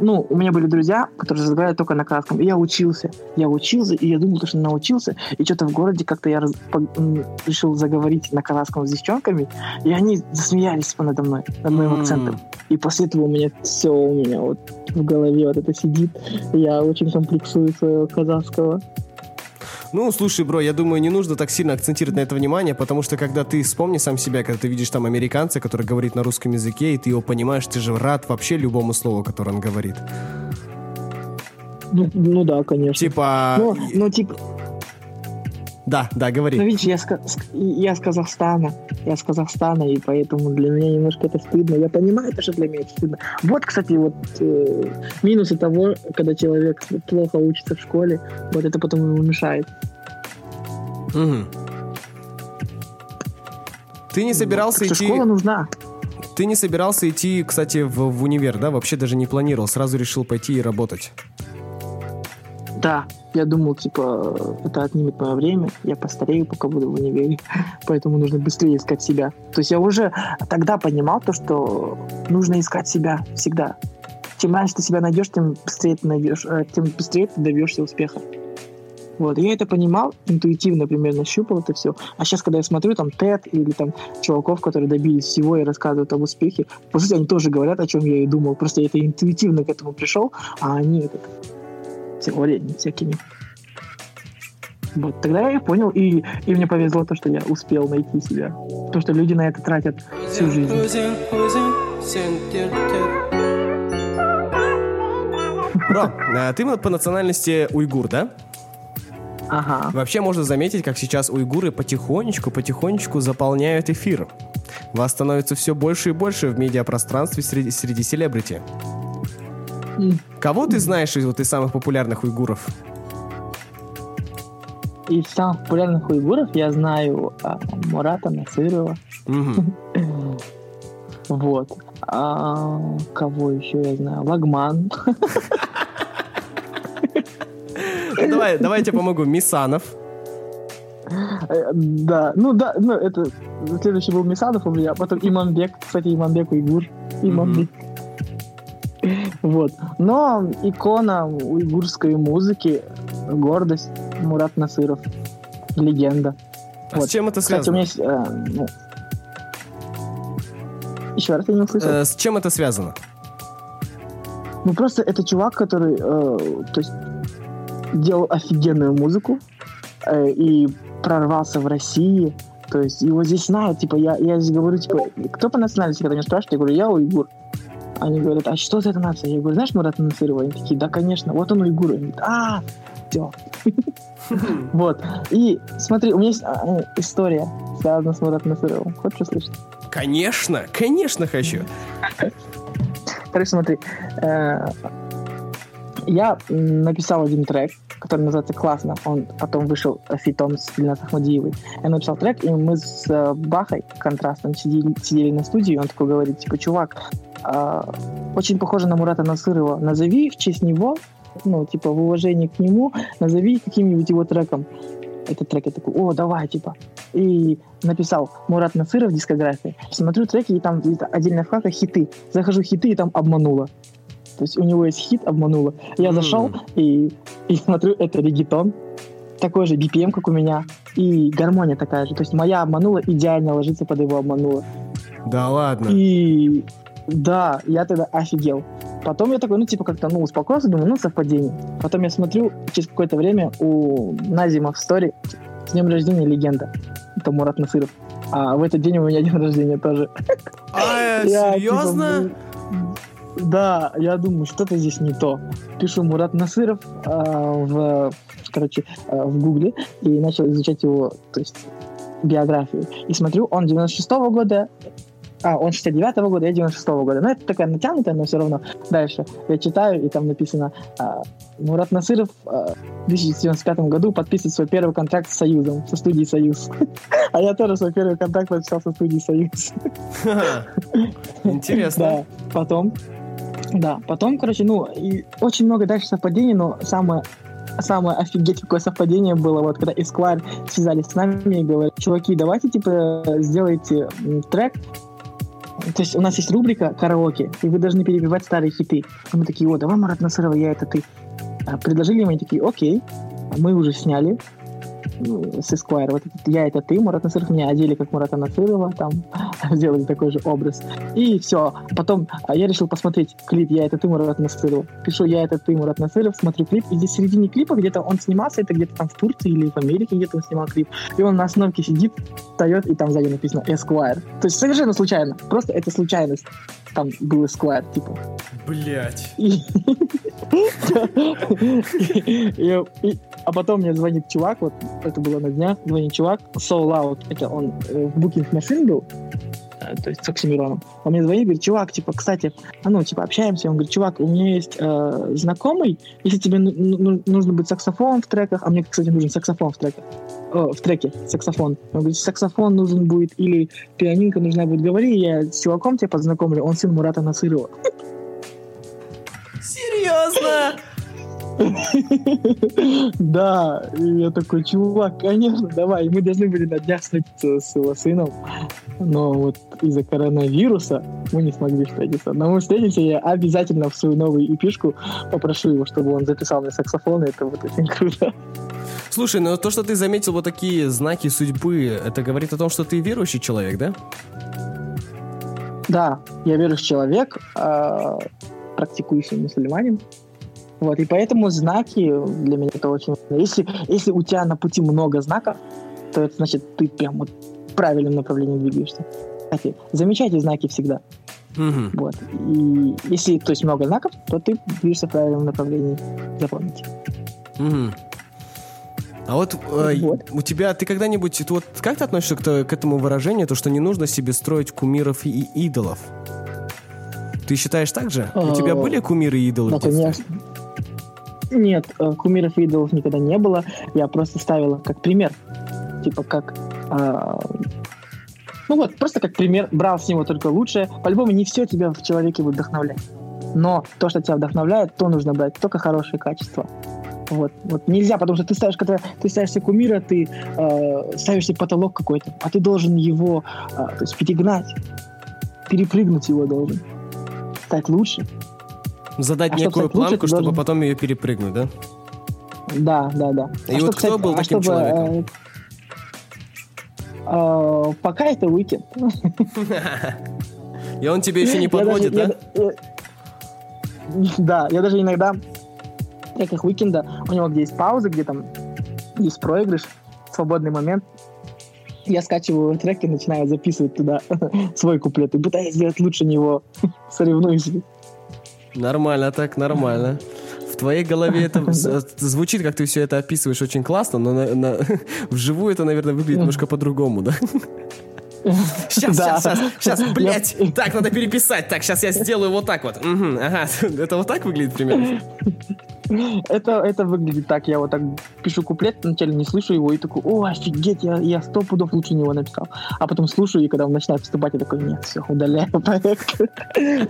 Ну, у меня были друзья, которые разговаривают только на казахском. И я учился, и я думал, что научился. И что-то в городе как-то я решил заговорить на казахском с девчонками, и они засмеялись надо мной, над моим акцентом. И после этого у меня вот в голове вот это сидит. Я очень комплексую своего казахского. Ну, слушай, бро, я думаю, не нужно так сильно акцентировать на это внимание, потому что, когда ты вспомни сам себя, когда ты видишь там американца, который говорит на русском языке, и ты его понимаешь, ты же рад вообще любому слову, которое он говорит. Ну да, конечно. Типа... Ну типа... Да, говори. Ну, видишь, я с Казахстана, и поэтому для меня немножко это стыдно. Я понимаю, это что для меня это стыдно. Вот, кстати, минусы того, когда человек плохо учится в школе, вот это потом ему мешает. Угу. Ты не собирался идти... Школа нужна. Ты не собирался идти, кстати, в универ, да? Вообще даже не планировал, сразу решил пойти и работать. Да. Я думал, типа, это отнимет мое время, я постарею, пока буду в универе, поэтому нужно быстрее искать себя. То есть я уже тогда понимал то, что нужно искать себя всегда. Чем раньше ты себя найдешь, тем быстрее ты добьешься успеха. Вот, я это понимал, интуитивно примерно щупал это все. А сейчас, когда я смотрю там TED или там чуваков, которые добились всего и рассказывают об успехе, по сути, они тоже говорят, о чем я и думал. Просто я это интуитивно к этому пришел, а они это теориями всякими. Вот, тогда я понял, и мне повезло то, что я успел найти себя. То, что люди на это тратят всю жизнь. Бро, ты по национальности уйгур, да? Ага. Вообще можно заметить, как сейчас уйгуры потихонечку заполняют эфир. Вас становится все больше и больше в медиапространстве среди селебрити. Кого ты знаешь из самых популярных уйгуров? Из самых популярных уйгуров я знаю Мурата Насырова. Вот. Кого еще я знаю? Лагман. Давай я тебе помогу. Мишанов. Да, ну это следующий был Мишанов у меня, потом Иманбек. Кстати, Иманбек уйгур. Иманбек. Вот. Но икона уйгурской музыки, гордость, Мурат Насыров. Легенда. А вот. С чем это связано? Кстати, у меня есть... Еще раз я не услышал. С чем это связано? Ну, просто это чувак, который то есть делал офигенную музыку и прорвался в России. То есть его здесь знают. Типа, я здесь говорю, типа, кто по национальности, когда меня спрашивают, я говорю, я уйгур. Они говорят, а что за эта нация? Я говорю, знаешь Мурата Насырова? Они такие, да, конечно, вот он уйгур. Они говорят, все. Вот. И смотри, у меня есть история связана с Муратом Насыровым. Хочешь услышать? Конечно хочу. Короче, смотри. Я написал один трек, который называется «Классно». Он потом вышел фитом с Дильназ Ахмадиевой. Я написал трек, и мы с Бахой Контрастом сидели на студии, и он такой говорит, типа, чувак, очень похоже на Мурата Насырова. Назови в честь него, ну, типа, в уважении к нему, назови каким-нибудь его треком. Этот трек, я такой, давай, типа. И написал Мурат Насыров в дискографии. Смотрю треки, и там отдельная вкладка «Хиты». Захожу в «Хиты», и там «Обманула». То есть у него есть хит «Обманула». Я зашел и смотрю, это реггетон. Такой же BPM, как у меня. И гармония такая же. То есть моя «Обманула» идеально ложится под его «Обманула». Да ладно? И... Да, я тогда офигел. Потом я такой, успокоился, думаю, совпадение. Потом я смотрю, через какое-то время у Назима в стори с днем рождения легенда. Это Мурат Насыров. А в этот день у меня день рождения тоже. Серьезно? Да, я думаю, что-то здесь не то. Пишу Мурат Насыров в Гугле и начал изучать его, то есть биографию. И смотрю, он 96-го года, он 69-го года, я 96-го года. Но это такая натянутая, но все равно. Дальше я читаю, и там написано Мурат Насыров в 2095 году подписывает свой первый контракт с Союзом, со студией «Союз». А я тоже свой первый контракт написал со студией «Союз». Интересно. Потом, и очень много дальше совпадений, но самое офигеть, какое совпадение было, вот когда Esquire связались с нами и говорят, чуваки, давайте, типа, сделайте трек. То есть у нас есть рубрика «Караоке», и вы должны перепевать старые хиты. И мы такие, давай, Мурат Насыров, я это ты. Предложили ему, и такие, окей, мы уже сняли с Esquire. Вот я это ты, Мурат Насыров, меня одели как Мурата Насырова, там сделали такой же образ. И все. Потом я решил посмотреть клип «Я это ты, Мурат Насыров». Пишу «Я это ты, Мурат Насыров», смотрю клип, и здесь в середине клипа где-то он снимался, это где-то там в Турции или в Америке где-то он снимал клип. И он на остановке сидит, встает, и там сзади написано Esquire. То есть совершенно случайно. Просто это случайность. Там был Esquire, типа. Блять. А потом мне звонит чувак, вот это было на днях, звонит чувак, So Loud, это он в Booking Machine был, то есть с Оксимироном. Он мне звонит, говорит, чувак, типа, кстати, общаемся. Он говорит, чувак, у меня есть знакомый, если тебе нужно быть саксофоном в треках, а мне, кстати, нужен саксофон в треках, в треке саксофон. Он говорит, саксофон нужен будет или пианинка нужна будет, говори, я с чуваком тебя познакомлю, он сын Мурата Насырова. Серьезно? Да, я такой, чувак, конечно, давай. Мы должны были на днях встретиться с его сыном, но вот из-за коронавируса мы не смогли встретиться. Но мы встретимся, я обязательно в свою новую эпишку попрошу его, чтобы он записал мне саксофон, и это будет очень круто. Слушай, ну то, что ты заметил вот такие знаки судьбы, это говорит о том, что ты верующий человек, да? Да, я верующий человек, практикующий мусульманин. Вот, и поэтому знаки для меня это очень важно. Если у тебя на пути много знаков, то это значит, ты прям вот в правильном направлении двигаешься. Кстати, замечайте знаки всегда. Угу. Вот. И если то есть много знаков, то ты движешься в правильном направлении. Запомните. Угу. А вот у тебя, ты когда-нибудь, вот как ты относишься к этому выражению, то, что не нужно себе строить кумиров и идолов? Ты считаешь так же? У тебя были кумиры и идолы? Да, конечно. Нет, кумиров и идолов никогда не было. Я просто ставила как пример. Типа как... Ну вот, просто как пример. Брал с него только лучшее. По-любому не все тебя в человеке будет вдохновлять. Но то, что тебя вдохновляет, то нужно брать только хорошие качества. Вот нельзя, потому что ты ставишь, когда ты ставишь себе кумира, ты ставишь себе потолок какой-то, а ты должен его, то есть перегнать, перепрыгнуть его должен, стать лучше. Задать некую планку, лучше, чтобы потом ее перепрыгнуть, да? Да. И вот кто был таким человеком? Пока это Weeknd. И он тебе еще не подводит, да? Да, я даже иногда... Как Уикенда, у него где есть паузы, где там есть проигрыш, свободный момент. Я скачиваю трек и начинаю записывать туда свой куплет и пытаюсь сделать лучше него, соревнуюсь. Нормально так, нормально. В твоей голове это звучит, как ты все это описываешь, очень классно, но вживую это, наверное, выглядит немножко по-другому, да? Сейчас, блядь, так, надо переписать. Так, сейчас я сделаю вот так вот. Ага, это вот так выглядит примерно? Это выглядит так, я вот так пишу куплет, вначале не слышу его и такой, о, офигеть, я 100 пудов лучше него написал. А потом слушаю, и когда он начинает выступать, я такой, нет, все, удаляю проект.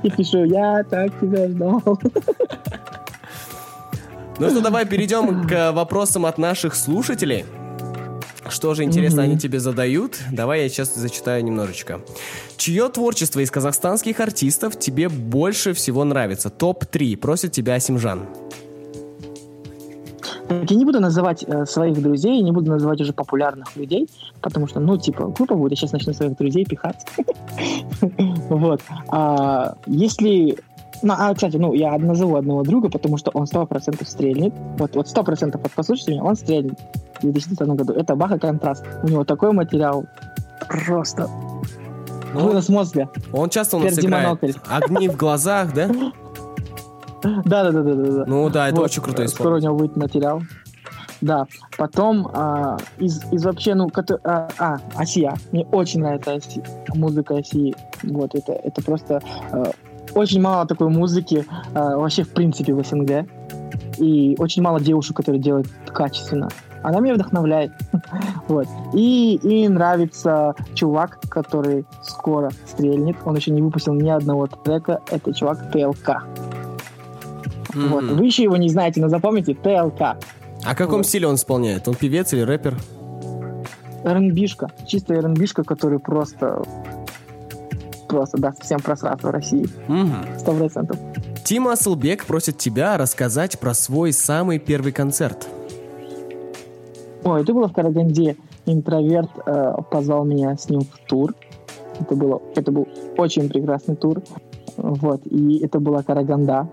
И пишу, я так тебя ждал. Ну что, давай перейдем к вопросам от наших слушателей. Что же, интересно, они тебе задают? Давай я сейчас зачитаю немножечко. Чье творчество из казахстанских артистов тебе больше всего нравится? Топ-3, просит тебя Асимжан. Так, я не буду называть своих друзей, не буду называть уже популярных людей, потому что, глупо будет, я сейчас начну своих друзей пихать. Вот. Если... Кстати, я назову одного друга, потому что он 100% стрельнет. Вот 100% послушайте меня, он стрельнет в 2020 году. Это Baha Contrast. У него такой материал просто вынос мозга. Он часто у нас играет. Огни в глазах, да? Да. Ну да, это очень крутой спорт. Скоро у него будет материал. Да, потом из вообще, Осия. Мне очень нравится музыка Осии. Вот, это просто... Очень мало такой музыки вообще в принципе в СНГ. И очень мало девушек, которые делают качественно. Она меня вдохновляет. Вот. И нравится чувак, который скоро стрельнет. Он еще не выпустил ни одного трека. Это чувак ТЛК. Mm-hmm. Вот. Вы еще его не знаете, но запомните ТЛК. А в каком стиле он исполняет? Он певец или рэпер? РНБшка. Чистая РНБшка, который просто даст всем просраться в России. 100%. Тим Асылбек просит тебя рассказать про свой самый первый концерт. Это было в Караганде. Интроверт позвал меня с ним в тур. Это был очень прекрасный тур. Вот. И это была Караганда.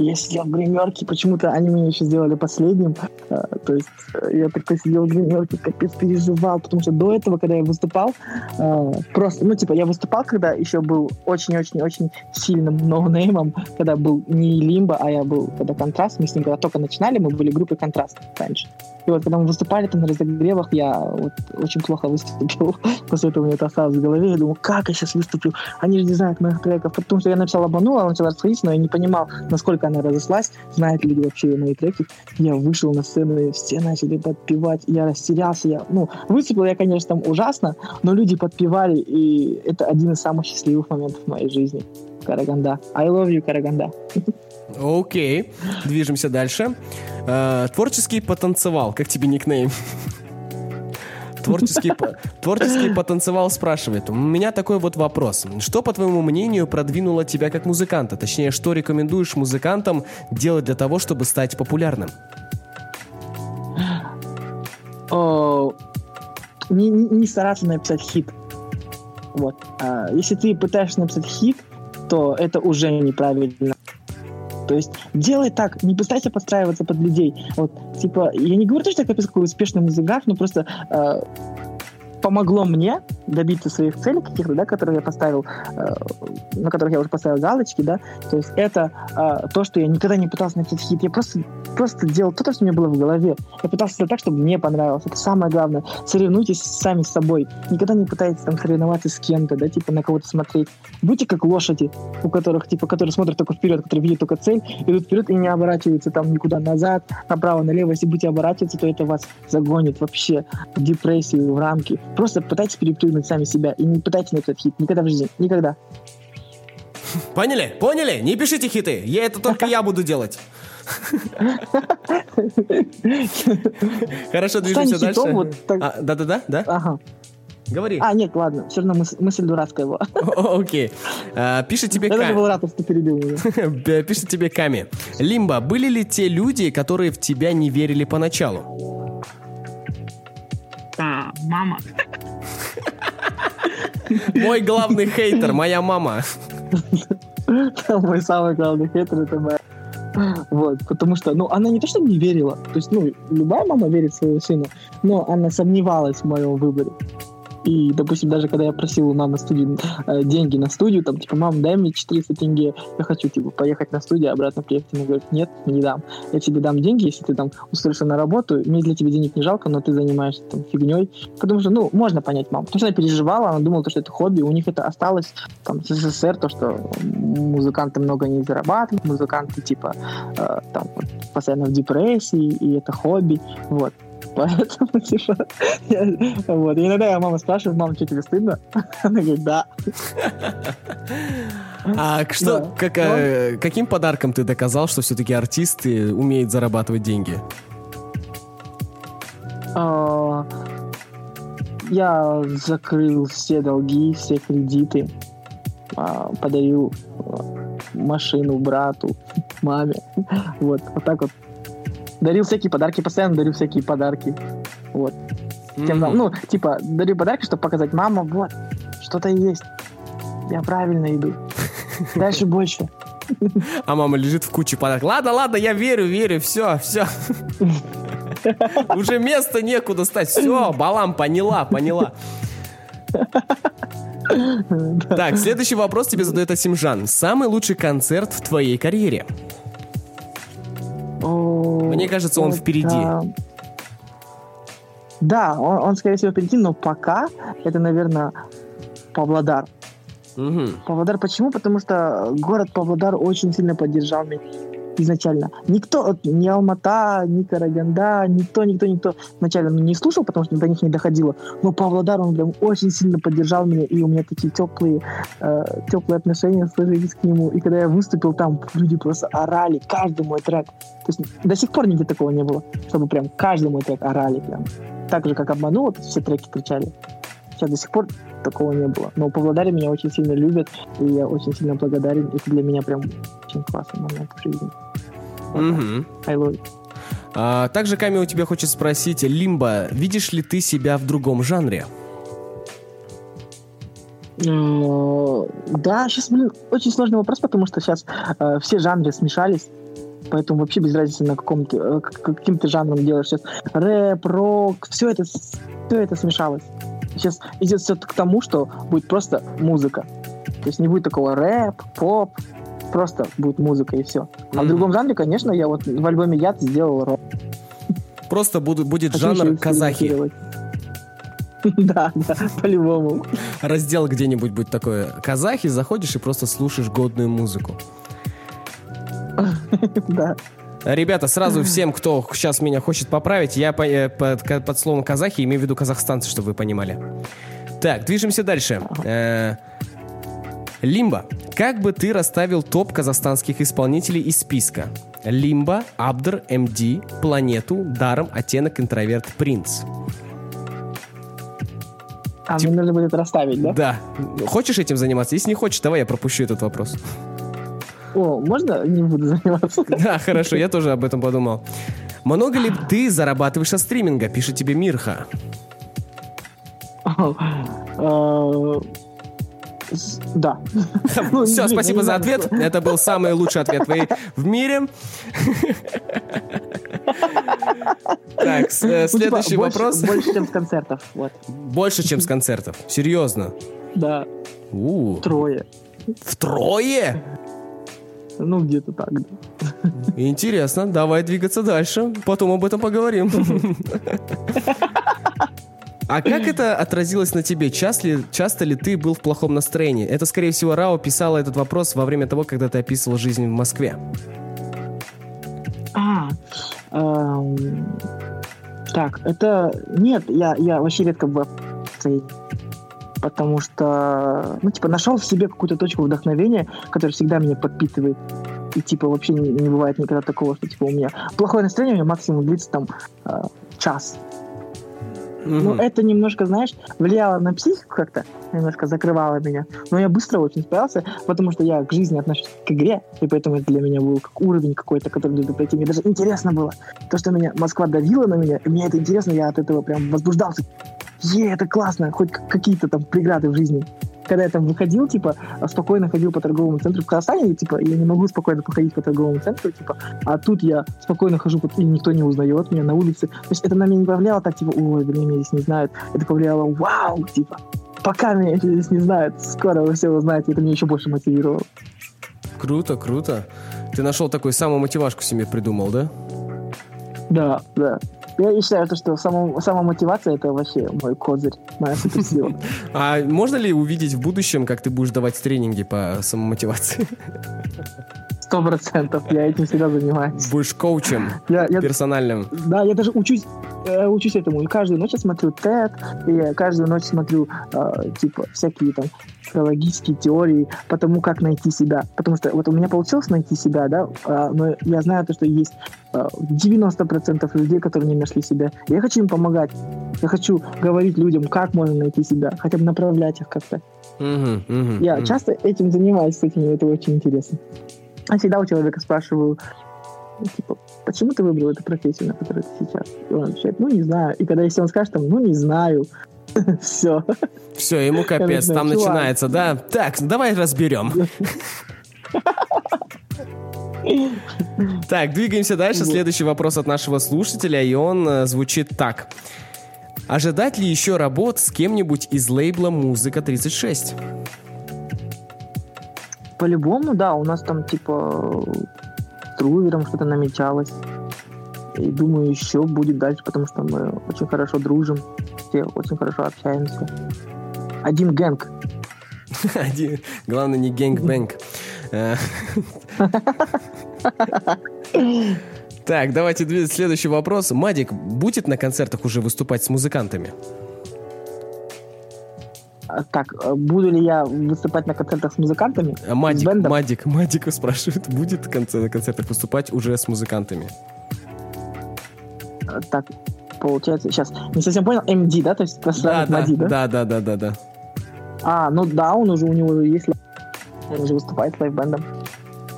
Я сидел в гримерке, почему-то они меня еще сделали последним. То есть я такой сидел в гримерке, капец переживал, потому что до этого, когда я выступал, я выступал, когда еще был очень-очень-очень сильным ноунеймом, когда был не Лимба, а я был, когда Контраст, мы с ним когда только начинали, мы были группой Контраст раньше. И вот когда мы выступали там на разогревах, я очень плохо выступил. После этого у меня это осталось в голове. Я думал, как я сейчас выступлю? Они же не знают моих треков. Потому что я написал «Обманула», она начала расходиться, но я не понимал, насколько она разослась, знают ли люди вообще мои треки. Я вышел на сцену, и все начали подпевать. Я растерялся. Выступил я, конечно, там ужасно, но люди подпевали, и это один из самых счастливых моментов в моей жизни. Караганда. I love you, Караганда. Окей, движемся дальше. Творческий потанцевал. Как тебе никнейм? Творческий потанцевал спрашивает. У меня такой вот вопрос. Что, по твоему мнению, продвинуло тебя как музыканта? Точнее, что рекомендуешь музыкантам делать для того, чтобы стать популярным? не стараться написать хит. Вот. А если ты пытаешься написать хит, то это уже неправильно. То есть делай так, не пытайся подстраиваться под людей. Вот, типа, я не говорю, что я какой успешный музыкант, но просто помогло мне добиться своих целей каких-то, да, которые я поставил, на которых я уже поставил галочки, да. То есть это то, что я никогда не пытался найти хит. Я просто делал то, что у меня было в голове. Я пытался сделать так, чтобы мне понравилось. Это самое главное. Соревнуйтесь сами с собой. Никогда не пытайтесь там соревноваться с кем-то, да, типа на кого-то смотреть. Будьте как лошади, у которых, типа, которые смотрят только вперед, которые видят только цель, идут вперед и не оборачиваются там никуда назад, направо, налево. Если будете оборачиваться, то это вас загонит вообще в депрессию, в рамки. Просто пытайтесь перепрыгнуть сами себя и не пытайтесь написать хит. Никогда в жизни. Никогда. Поняли? Поняли? Не пишите хиты. Я это только я буду делать. Хорошо, движемся дальше. Да-да-да? Ага. Говори. А, нет, ладно, все равно мысль дурацкая была. Окей. Пишет тебе Ками. Я даже был рад, что перебил меня. Пишет тебе Ками. Лимба, были ли те люди, которые в тебя не верили поначалу? Да, мама. Мой главный хейтер, моя мама. Мой самый главный хейтер — это моя. Вот, потому что, ну, она не то, что не верила, то есть, ну, любая мама верит своему сыну, но она сомневалась в моем выборе. И, допустим, даже когда я просил у мамы студии, деньги на студию, там, типа, мам, дай мне 400 тенге, я хочу, типа, поехать на студию, обратно приехать. Она говорит, нет, не дам. Я тебе дам деньги, если ты, там, устроишься на работу, мне для тебя денег не жалко, но ты занимаешься, там, фигней. Потому что, ну, можно понять маму. Потому что она переживала, она думала, что это хобби, у них это осталось, там, с СССР, то, что музыканты много не зарабатывают, музыканты, типа, там, постоянно в депрессии, и это хобби, вот. Поэтому, типа, вот. И иногда я мама спрашиваю, мама, что тебе стыдно? Она говорит, да. А что, да. Каким подарком ты доказал, что все-таки артисты умеют зарабатывать деньги? Я закрыл все долги, все кредиты, подарил машину брату, маме. Вот так вот. Дарил всякие подарки, постоянно дарю всякие подарки. Вот. Mm-hmm. Ну, типа, дарю подарки, чтобы показать: мама, вот, что-то есть. Я правильно иду. Дальше больше. А мама лежит в куче подарков. Ладно, я верю, все. Уже места некуда стать. Все, балам, поняла. Так, следующий вопрос тебе задает Асимжан. Самый лучший концерт в твоей карьере? Мне кажется, он впереди. Да, он, скорее всего, впереди, но пока это, наверное, Павлодар. Угу. Павлодар почему? Потому что город Павлодар очень сильно поддержал меня изначально. Никто, ни Алмата, ни Караганда, никто вначале не слушал, потому что до них не доходило. Но Павлодар, он прям очень сильно поддержал меня, и у меня такие теплые отношения сложились к нему. И когда я выступил там, люди просто орали каждый мой трек. То есть до сих пор нигде такого не было, чтобы прям каждый мой трек орали прям. Так же, как «Обманула», все треки кричали. Сейчас до сих пор такого не было. Но в Павлодаре меня очень сильно любят, и я очень сильно благодарен. Это для меня прям очень классный момент в жизни. Mm-hmm. I love it. Также Камио тебя хочет спросить, Лимба, видишь ли ты себя в другом жанре? Да, сейчас, очень сложный вопрос, потому что сейчас все жанры смешались. Поэтому вообще без разницы, на каким ты жанром делаешь сейчас. Рэп, рок, все это смешалось. Сейчас идет все к тому, что будет просто музыка. То есть не будет такого рэп, поп, просто будет музыка и все. А в другом жанре, конечно, я вот в альбоме «Яд» сделал рок. Просто будет жанр казахи. Да, по-любому. Раздел где-нибудь будет такой казахи, заходишь и просто слушаешь годную музыку. Да. Ребята, сразу всем, кто сейчас меня хочет поправить, я под словом казахи имею в виду казахстанцы, чтобы вы понимали. Так, движемся дальше. Лимба. Как бы ты расставил топ казахстанских исполнителей из списка? Лимба, Абдер, МД, Планету, Даром, Оттенок, Интроверт, Принц. Мне нужно будет расставить, да? Да. Хочешь этим заниматься? Если не хочешь, давай я пропущу этот вопрос. О, можно? Не буду заниматься. Да, хорошо, я тоже об этом подумал. Много ли ты зарабатываешь со стриминга? Пишет тебе Мирха. Да. Все, спасибо за ответ. Это был самый лучший ответ в мире. Так, следующий вопрос. Больше, чем с концертов. Больше, чем с концертов. Серьезно? Да. Втрое. Втрое? Ну, где-то так. Интересно. Давай двигаться дальше. Потом об этом поговорим. А как это отразилось на тебе? Часто ли ты был в плохом настроении? Это, скорее всего, Рао писала этот вопрос во время того, когда ты описывал жизнь в Москве. Так, это... Нет, я вообще редко был... Потому что, нашел в себе какую-то точку вдохновения, которая всегда меня подпитывает. И, вообще не бывает никогда такого, что, у меня... Плохое настроение у меня максимум длится, час. Mm-hmm. Ну, это немножко, влияло на психику как-то, немножко закрывало меня. Но я быстро очень справился, потому что я к жизни отношусь к игре, и поэтому это для меня был как уровень какой-то, который должен пройти. Мне даже интересно было, то, что меня Москва давила на меня, и мне это интересно, я от этого прям возбуждался. Это классно, хоть какие-то преграды в жизни. Когда я выходил, спокойно ходил по торговому центру в Казахстане, я не могу спокойно походить по торговому центру, а тут я спокойно хожу, и никто не узнает меня на улице. То есть это на меня не повлияло так, ой, блин, меня здесь не знают. Это повлияло, вау, пока меня здесь не знают, скоро вы все узнаете, это меня еще больше мотивировало. Круто, круто. Ты нашел такую самую мотивашку себе придумал, да? Да. Я считаю, что самомотивация — это вообще мой козырь, моя суперсила. А можно ли увидеть в будущем, как ты будешь давать тренинги по самомотивации? 100%, я этим всегда занимаюсь. Будешь коучем персональным. Да, я даже учусь этому. И каждую ночь я смотрю TED, и каждую ночь смотрю всякие психологические теории по тому, как найти себя. Потому что у меня получилось найти себя, да, но я знаю то, что есть 90% людей, которые не нашли себя. Я хочу им помогать. Я хочу говорить людям, как можно найти себя, хотя бы направлять их как-то. Я часто этим занимаюсь, кстати, мне это очень интересно. Я всегда у человека спрашиваю, почему ты выбрал эту профессию, на которой ты сейчас? И он отвечает, не знаю. И когда если он скажет, не знаю, все. Все, ему капец, там начинается, да? Так, давай разберем. Так, двигаемся дальше. Следующий вопрос от нашего слушателя, и он звучит так. Ожидать ли еще работ с кем-нибудь из лейбла «Музыка 36»? По-любому, да, у нас с Трувером что-то намечалось. И думаю, еще будет дальше, потому что мы очень хорошо дружим, все очень хорошо общаемся. Один гэнг. Главное, не гэнг-бэнг. Так, давайте следующий вопрос. Мадик будет на концертах уже выступать с музыкантами? Так, буду ли я выступать на концертах с музыкантами? Мадик спрашивает, будет на концертах выступать уже с музыкантами? Так, получается, сейчас не совсем понял, МД, да? То есть да. А, ну да, у него есть, он уже выступает с лайв-бэндом.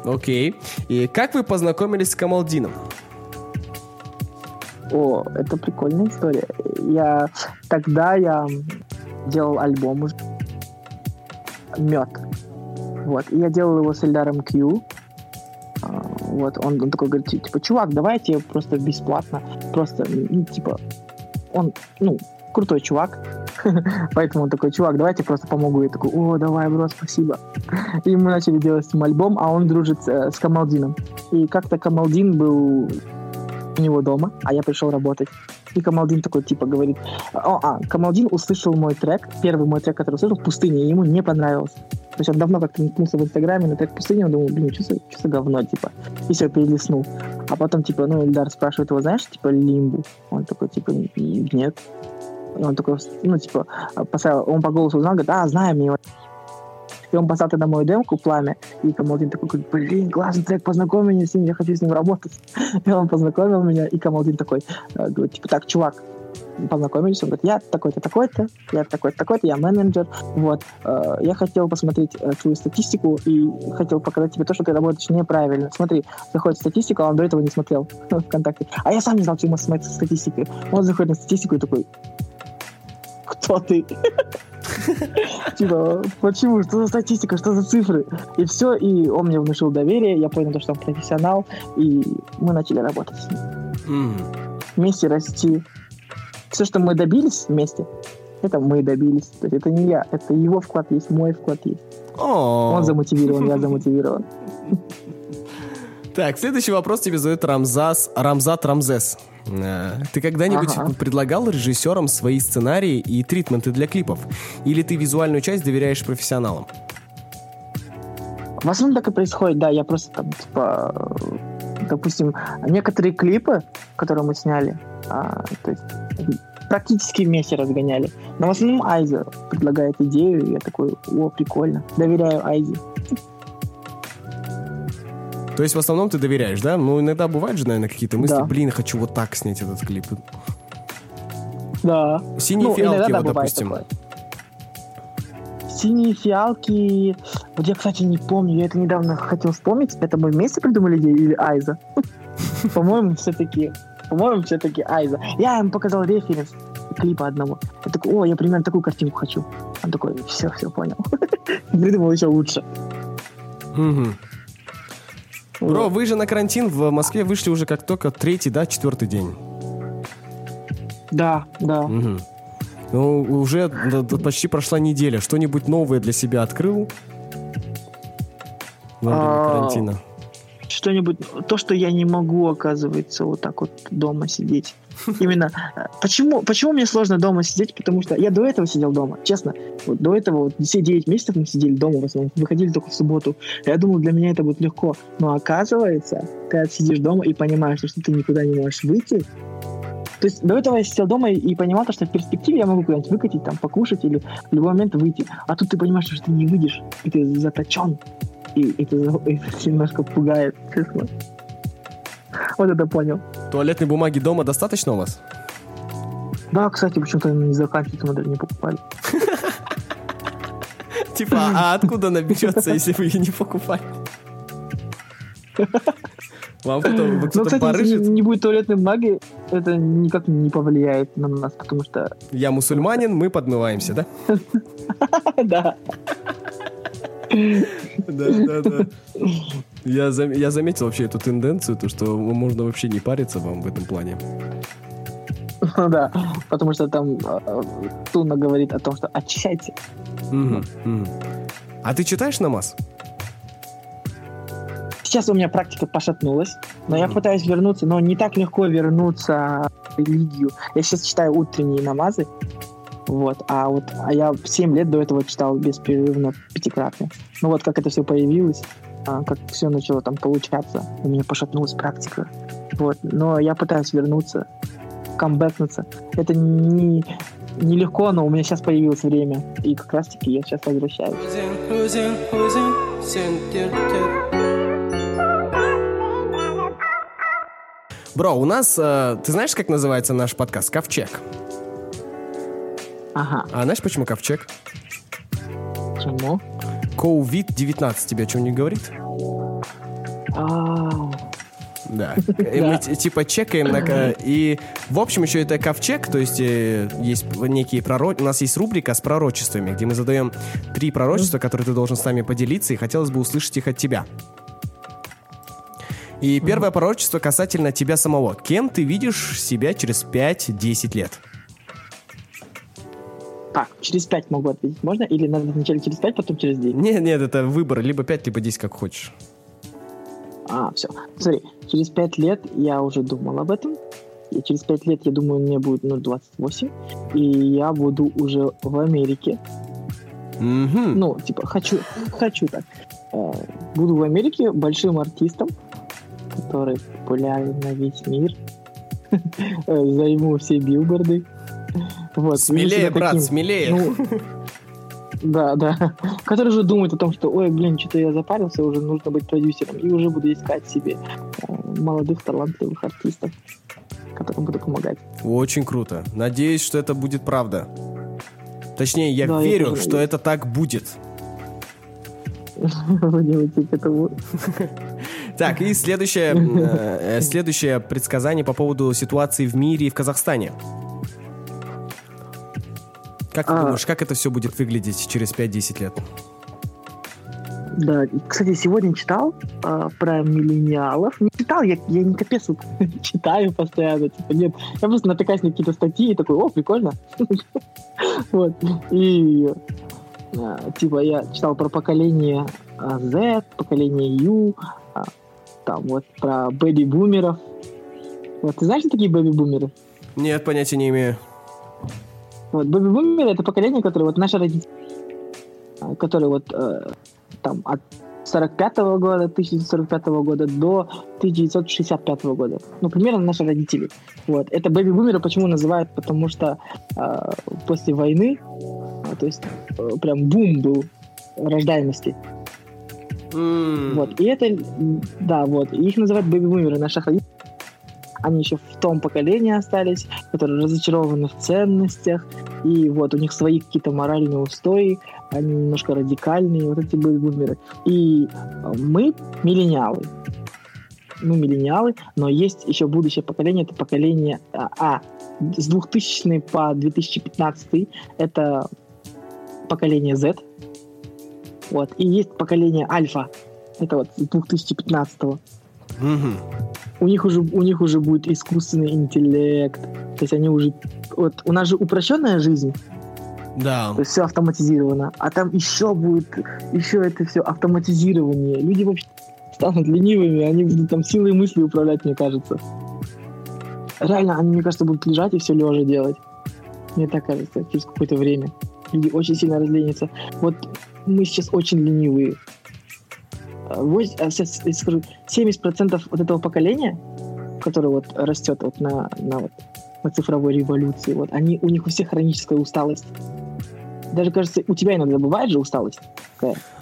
Окей. И как вы познакомились с Камалдином? О, это прикольная история. Тогда я делал альбом уже. «Мед». Вот. И я делал его с Эльдаром Кью. Вот. Он такой говорит, чувак, давай я тебе просто бесплатно. Просто, он, крутой чувак. Поэтому он такой, чувак, давайте просто помогу. Я такой, давай, бро, спасибо. И мы начали делать с ним альбом, а он дружит с Камалдином. И как-то Камалдин был у него дома, а я пришел работать. И Камалдин такой, говорит... Камалдин услышал мой трек, первый мой трек, который услышал, «Пустыня», и ему не понравилось. То есть он давно как-то наткнулся в Инстаграме на трек «Пустыня», он думал, что за говно, И все, перелистнул. А потом, Эльдар спрашивает его, знаешь, «Лимбу». Он такой, нет. И он такой, поставил, он по голосу узнал, говорит, знаем его. И он поставил тогда мою демку «Пламя», и Камалдин такой, говорит, классный трек, познакомь меня с ним, я хочу с ним работать. И он познакомил меня, и Камалдин такой, говорит, так, чувак, познакомились, он говорит, я такой-то, такой-то, я такой-то, такой-то, я менеджер, вот. Я хотел посмотреть твою статистику и хотел показать тебе то, что ты работаешь неправильно. Смотри, заходит статистика, а он до этого не смотрел ВКонтакте. А я сам не знал, чему смотреть статистикой. Он заходит на статистику и такой, кто ты? Типа, почему? Что за статистика? Что за цифры? И все, и он мне внушил доверие, я понял, что он профессионал, и мы начали работать с ним. Вместе расти. Все, что мы добились вместе, это мы добились. То есть это не я, это его вклад есть, мой вклад есть. Он замотивирован, я замотивирован. Так, следующий вопрос тебе задает Рамзат Рамзес. Ты когда-нибудь предлагал режиссерам свои сценарии и тритменты для клипов? Или ты визуальную часть доверяешь профессионалам? В основном так и происходит, да. Я просто там, типа, допустим, некоторые клипы, которые мы сняли, то есть практически вместе разгоняли. Но в основном Айзе предлагает идею, и я такой, о, прикольно, доверяю Айзе. То есть в основном ты доверяешь, да? Ну, иногда бывают же, наверное, какие-то мысли, да. Блин, хочу вот так снять этот клип. Да. Синие фиалки, вот, допустим. Такое. Синие фиалки... Вот я, кстати, не помню, я это недавно хотел вспомнить. Это мы вместе придумали идею или Айза? По-моему, все-таки Айза. Я им показал референс клипа одного. Я такой, о, я примерно такую картинку хочу. Он такой, все, понял. Придумал еще лучше. Бро, вы же на карантин в Москве вышли уже как только третий, да, четвертый день? Да. Угу. Ну, уже почти прошла неделя. Что-нибудь новое для себя открыл? Во время карантина. Что-нибудь, то, что я не могу, оказывается, вот так вот дома сидеть. Именно. Почему мне сложно дома сидеть? Потому что я до этого сидел дома, честно. Вот до этого все 9 месяцев мы сидели дома в основном, выходили только в субботу. Я думал, для меня это будет легко. Но оказывается, когда ты сидишь дома и понимаешь, что ты никуда не можешь выйти. То есть до этого я сидел дома и понимал, что в перспективе я могу куда-нибудь выкатить, там, покушать или в любой момент выйти. А тут ты понимаешь, что ты не выйдешь, и ты заточен. И это немножко пугает, честно. Вот это понял. Туалетной бумаги дома достаточно у вас? Да, кстати, почему-то не заканчивается, мы даже не покупали. Типа, а откуда она берется, если вы ее не покупали? Вам потом кто-то порыжит? Если не будет туалетной бумаги, это никак не повлияет на нас, потому что... Я мусульманин, мы подмываемся, да? Да. Да. Я заметил вообще эту тенденцию, то, что можно вообще не париться вам в этом плане. Да, потому что там Туна говорит о том, что очищайте. А ты читаешь намаз? Сейчас у меня практика пошатнулась, но я пытаюсь вернуться, но не так легко вернуться в религию. Я сейчас читаю утренние намазы. А я 7 лет до этого читал беспрерывно, пятикратно. Ну вот как это все появилось, как все начало там получаться. У меня пошатнулась практика. Вот. Но я пытаюсь вернуться, камбэкнуться. Это нелегко, но у меня сейчас появилось время. И как раз таки я сейчас возвращаюсь. Бро, у нас, ты знаешь, как называется наш подкаст? «Ковчег». Ага. А знаешь, почему ковчег? Почему? COVID-19 тебе о чем не говорит? Да. Мы типа чекаем. И, в общем, еще это ковчег, то есть есть некие пророчества. У нас есть рубрика с пророчествами, где мы задаем 3 пророчества, которые ты должен с нами поделиться, и хотелось бы услышать их от тебя. И первое пророчество касательно тебя самого. Кем ты видишь себя через 5-10 лет? Так, через 5 могу ответить, можно? Или надо сначала через 5, потом через 9? Нет, это выбор, либо 5, либо 10, как хочешь. Все. Смотри, через 5 лет я уже думал об этом. И через 5 лет, я думаю, мне будет 28. И я буду уже в Америке. Ну, типа, хочу так. Буду в Америке большим артистом, который популярен на весь мир. Займу все билборды. Вот. Смелее, брат, таким, смелее. Да. Который уже думает о том, что, ой, блин, что-то я запарился, уже нужно быть продюсером. И уже буду искать себе молодых, талантливых артистов. которым буду помогать. Очень круто. Надеюсь, что это будет правда. Точнее, я верю, что это так будет. Вы делаете это. Так, и следующее предсказание по поводу ситуации в мире и в Казахстане. Как ты думаешь, как это все будет выглядеть через 5-10 лет? Да, кстати, сегодня читал про миллениалов. Не читал, я не капец вот, читаю постоянно, типа, нет. Я просто натыкаюсь на какие-то статьи и такой, о, прикольно. Вот, и типа я читал про поколение Z, поколение U, там вот про бэби-бумеров. Вот, ты знаешь, что такие бэби-бумеры? Нет, понятия не имею. Вот, бэби-бумеры — это поколение, которое вот наши родители, которые вот... там от 1945 года до 1965 года. Ну, примерно наши родители. Вот. Это бэби-бумеры почему называют? Потому что после войны, то есть прям бум был рождаемости. Вот. И это, да, вот. И их называют бэби-бумеры наших родителей. Они еще в том поколении остались, которые разочарованы в ценностях, и вот у них свои какие-то моральные устои, они немножко радикальные, вот эти бэби-бумеры. И мы миллениалы. Мы миллениалы, но есть еще будущее поколение, это поколение с 2000 по 2015, это поколение Z. Вот. И есть поколение Альфа, это вот с 2015. Mm-hmm. У них уже будет искусственный интеллект. То есть они уже... Вот у нас же упрощенная жизнь. Да. То есть все автоматизировано. А там еще будет... Еще это все автоматизирование. Люди вообще станут ленивыми. Они будут там силой мысли управлять, мне кажется. Реально, они, мне кажется, будут лежать и все лежа делать. Мне так кажется. Через какое-то время. Люди очень сильно разленятся. Вот мы сейчас очень ленивые. 70% вот этого поколения, которое вот растет вот на цифровой революции, вот, у них у всех хроническая усталость. Даже, кажется, у тебя иногда бывает же усталость.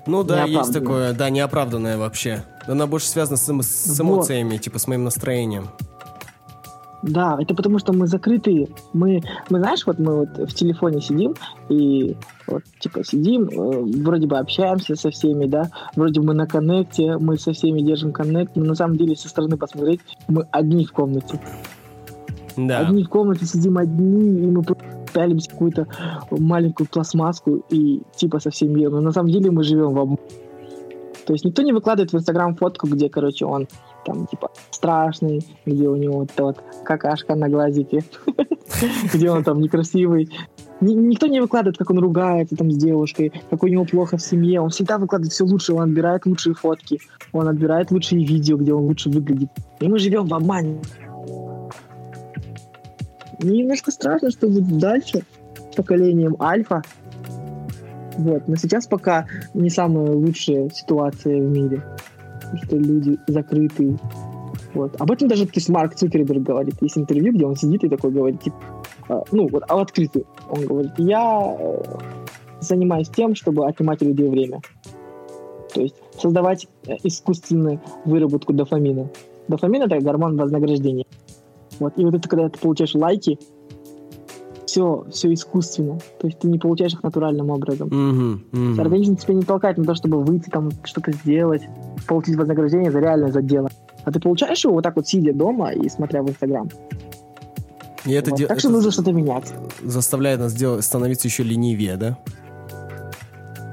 Ну да, есть такое, да, неоправданное вообще. Она больше связана с эмоциями, вот. Типа с моим настроением. Да, это потому что мы закрытые. Мы знаешь, вот мы вот в телефоне сидим и вот типа сидим, вроде бы общаемся со всеми, да, вроде мы на коннекте, мы со всеми держим коннект, но на самом деле со стороны посмотреть мы одни в комнате. Да. Одни в комнате сидим одни, и мы пялимся какую-то маленькую пластмасску и типа со всем миром. Но на самом деле мы живем в обмане. То есть никто не выкладывает в Инстаграм фотку, где, короче, он там, типа, страшный, где у него тот какашка на глазике, где он там некрасивый. Никто не выкладывает, как он ругается там с девушкой, как у него плохо в семье. Он всегда выкладывает все лучшее, он отбирает лучшие фотки, он отбирает лучшие видео, где он лучше выглядит. И мы живем в обмане. Мне немножко страшно, что будет дальше с поколением Альфа. Вот. Но сейчас пока не самая лучшая ситуация в мире, что люди закрытые. Вот. Об этом даже, то есть, Марк Цукерберг говорит. Есть интервью, где он сидит и такой говорит, типа, ну, вот, открытый. Он говорит, я занимаюсь тем, чтобы отнимать у людей время. То есть создавать искусственную выработку дофамина. Дофамин — это гормон вознаграждения. Вот. И вот это, когда ты получаешь лайки, все искусственно. То есть ты не получаешь их натуральным образом. Организм тебя не толкает на то, чтобы выйти там, что-то сделать, получить вознаграждение за реальное дело. А ты получаешь его вот так вот, сидя дома и смотря в Инстаграм. И это вот. Так что нужно что-то менять. Заставляет нас становиться еще ленивее, да?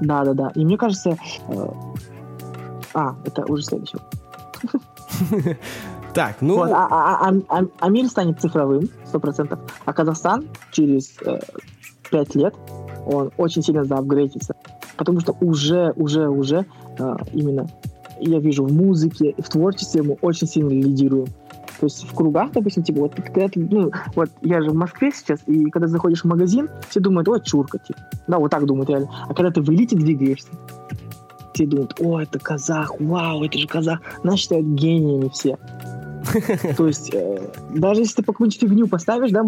Да. И мне кажется... это уже следующее. Так, ну... Вот, а мир станет цифровым, 100%. А Казахстан через 5 лет, он очень сильно заапгрейдится. Потому что уже именно я вижу в музыке и в творчестве мы очень сильно лидируем. То есть в кругах, допустим, типа, вот когда ты, ну, вот я же в Москве сейчас, и когда заходишь в магазин, все думают, о, чурка, типа. Да, вот так думают реально. А когда ты в элите двигаешься, все думают, о, это казах, вау, это же казах. Нас считают гениями все. То есть, даже если ты по какую-нибудь фигню поставишь, да,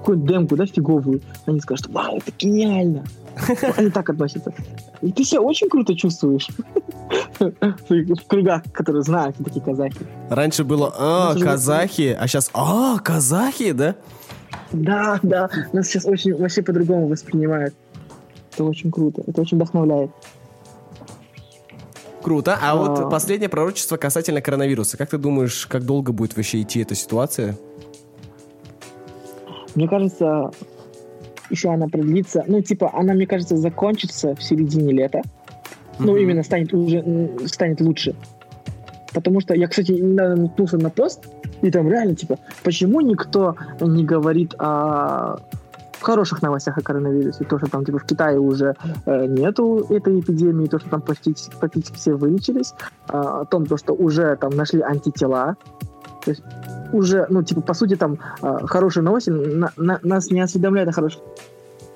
какую-нибудь демку, да, фиговую, они скажут, вау, это гениально. Они так относятся. И ты себя очень круто чувствуешь. в кругах, которые знают, что такие казахи. Раньше было «А, казахи», а сейчас «А, казахи», да? Да, да. Нас сейчас очень вообще по-другому воспринимают. Это очень круто, это очень вдохновляет. Круто. А вот последнее пророчество касательно коронавируса. Как ты думаешь, как долго будет вообще идти эта ситуация? Мне кажется, еще она продлится. Ну, типа, она, мне кажется, закончится в середине лета. Ну, именно станет лучше. Потому что я, кстати, недавно наткнулся на пост, и там реально, типа, почему никто не говорит о хороших новостях о коронавирусе? То, что там, типа, в Китае уже нету этой эпидемии, то, что там практически все вылечились, о том, что уже там нашли антитела. То есть уже, ну, типа, по сути, там хорошие новости нас не осведомляют о хороших.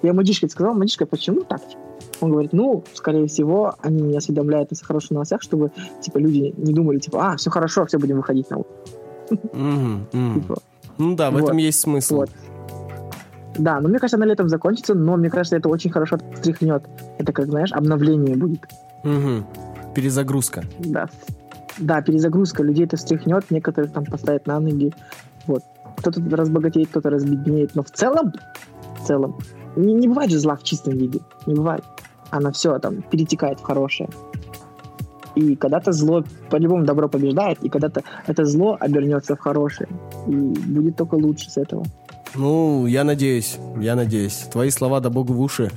Я мальчишке сказал, почему так? Он говорит, скорее всего, они не осведомляют нас о хороших новостях, чтобы, типа, люди не думали, типа, все хорошо, все, будем выходить на улицу. Ну да, в этом есть смысл. Да, но мне кажется, она летом закончится, но мне кажется, это очень хорошо встряхнет. Это, как, знаешь, обновление будет. Перезагрузка. Да, перезагрузка. Людей это встряхнет, некоторых там поставят на ноги. Вот. Кто-то разбогатеет, кто-то разбеднеет. Но в целом, не бывает же зла в чистом виде. Не бывает. Она все там перетекает в хорошее. И когда-то зло, по-любому добро побеждает, и когда-то это зло обернется в хорошее. И будет только лучше с этого. Ну, я надеюсь. Твои слова, да богу в уши.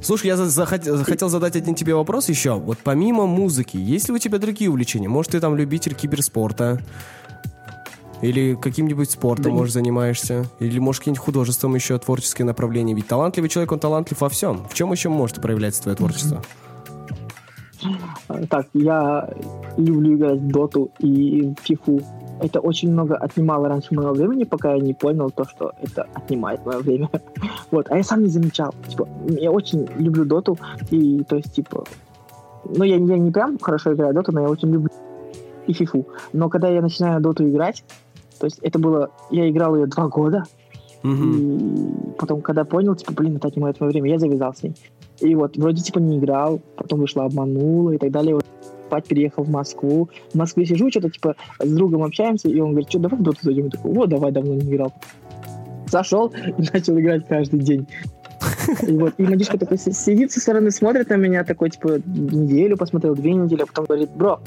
Слушай, я захотел задать один тебе вопрос еще. Вот помимо музыки, есть ли у тебя другие увлечения? Может, ты там любитель киберспорта? Или каким-нибудь спортом, занимаешься? Или, может, каким-нибудь художеством еще, творческое направление? Ведь талантливый человек, он талантлив во всем. В чем еще может проявляться твое творчество? Так, я люблю играть в доту и в фифу. Это очень много отнимало раньше моего времени, пока я не понял то, что это отнимает мое время. Вот, а я сам не замечал. Типа, я очень люблю доту, и, то есть, типа... Ну, я не прям хорошо играю в доту, но я очень люблю и фифу. Но когда я начинаю доту играть, то есть это было... Я играл ее 2 года, и потом, когда понял, типа, блин, это отнимает мое время, я завязал с ней. И вот, вроде, типа, не играл, потом вышла, обманула и так далее. Переехал в Москву. В Москве сижу, что-то типа с другом общаемся, и он говорит, что давай в доту зайдем. Я такой, давай, давно не играл. Зашел и начал играть каждый день. И вот, и мальчишка такой сидит со стороны, смотрит на меня, такой, типа, неделю посмотрел, 2 недели, а потом говорит, бро,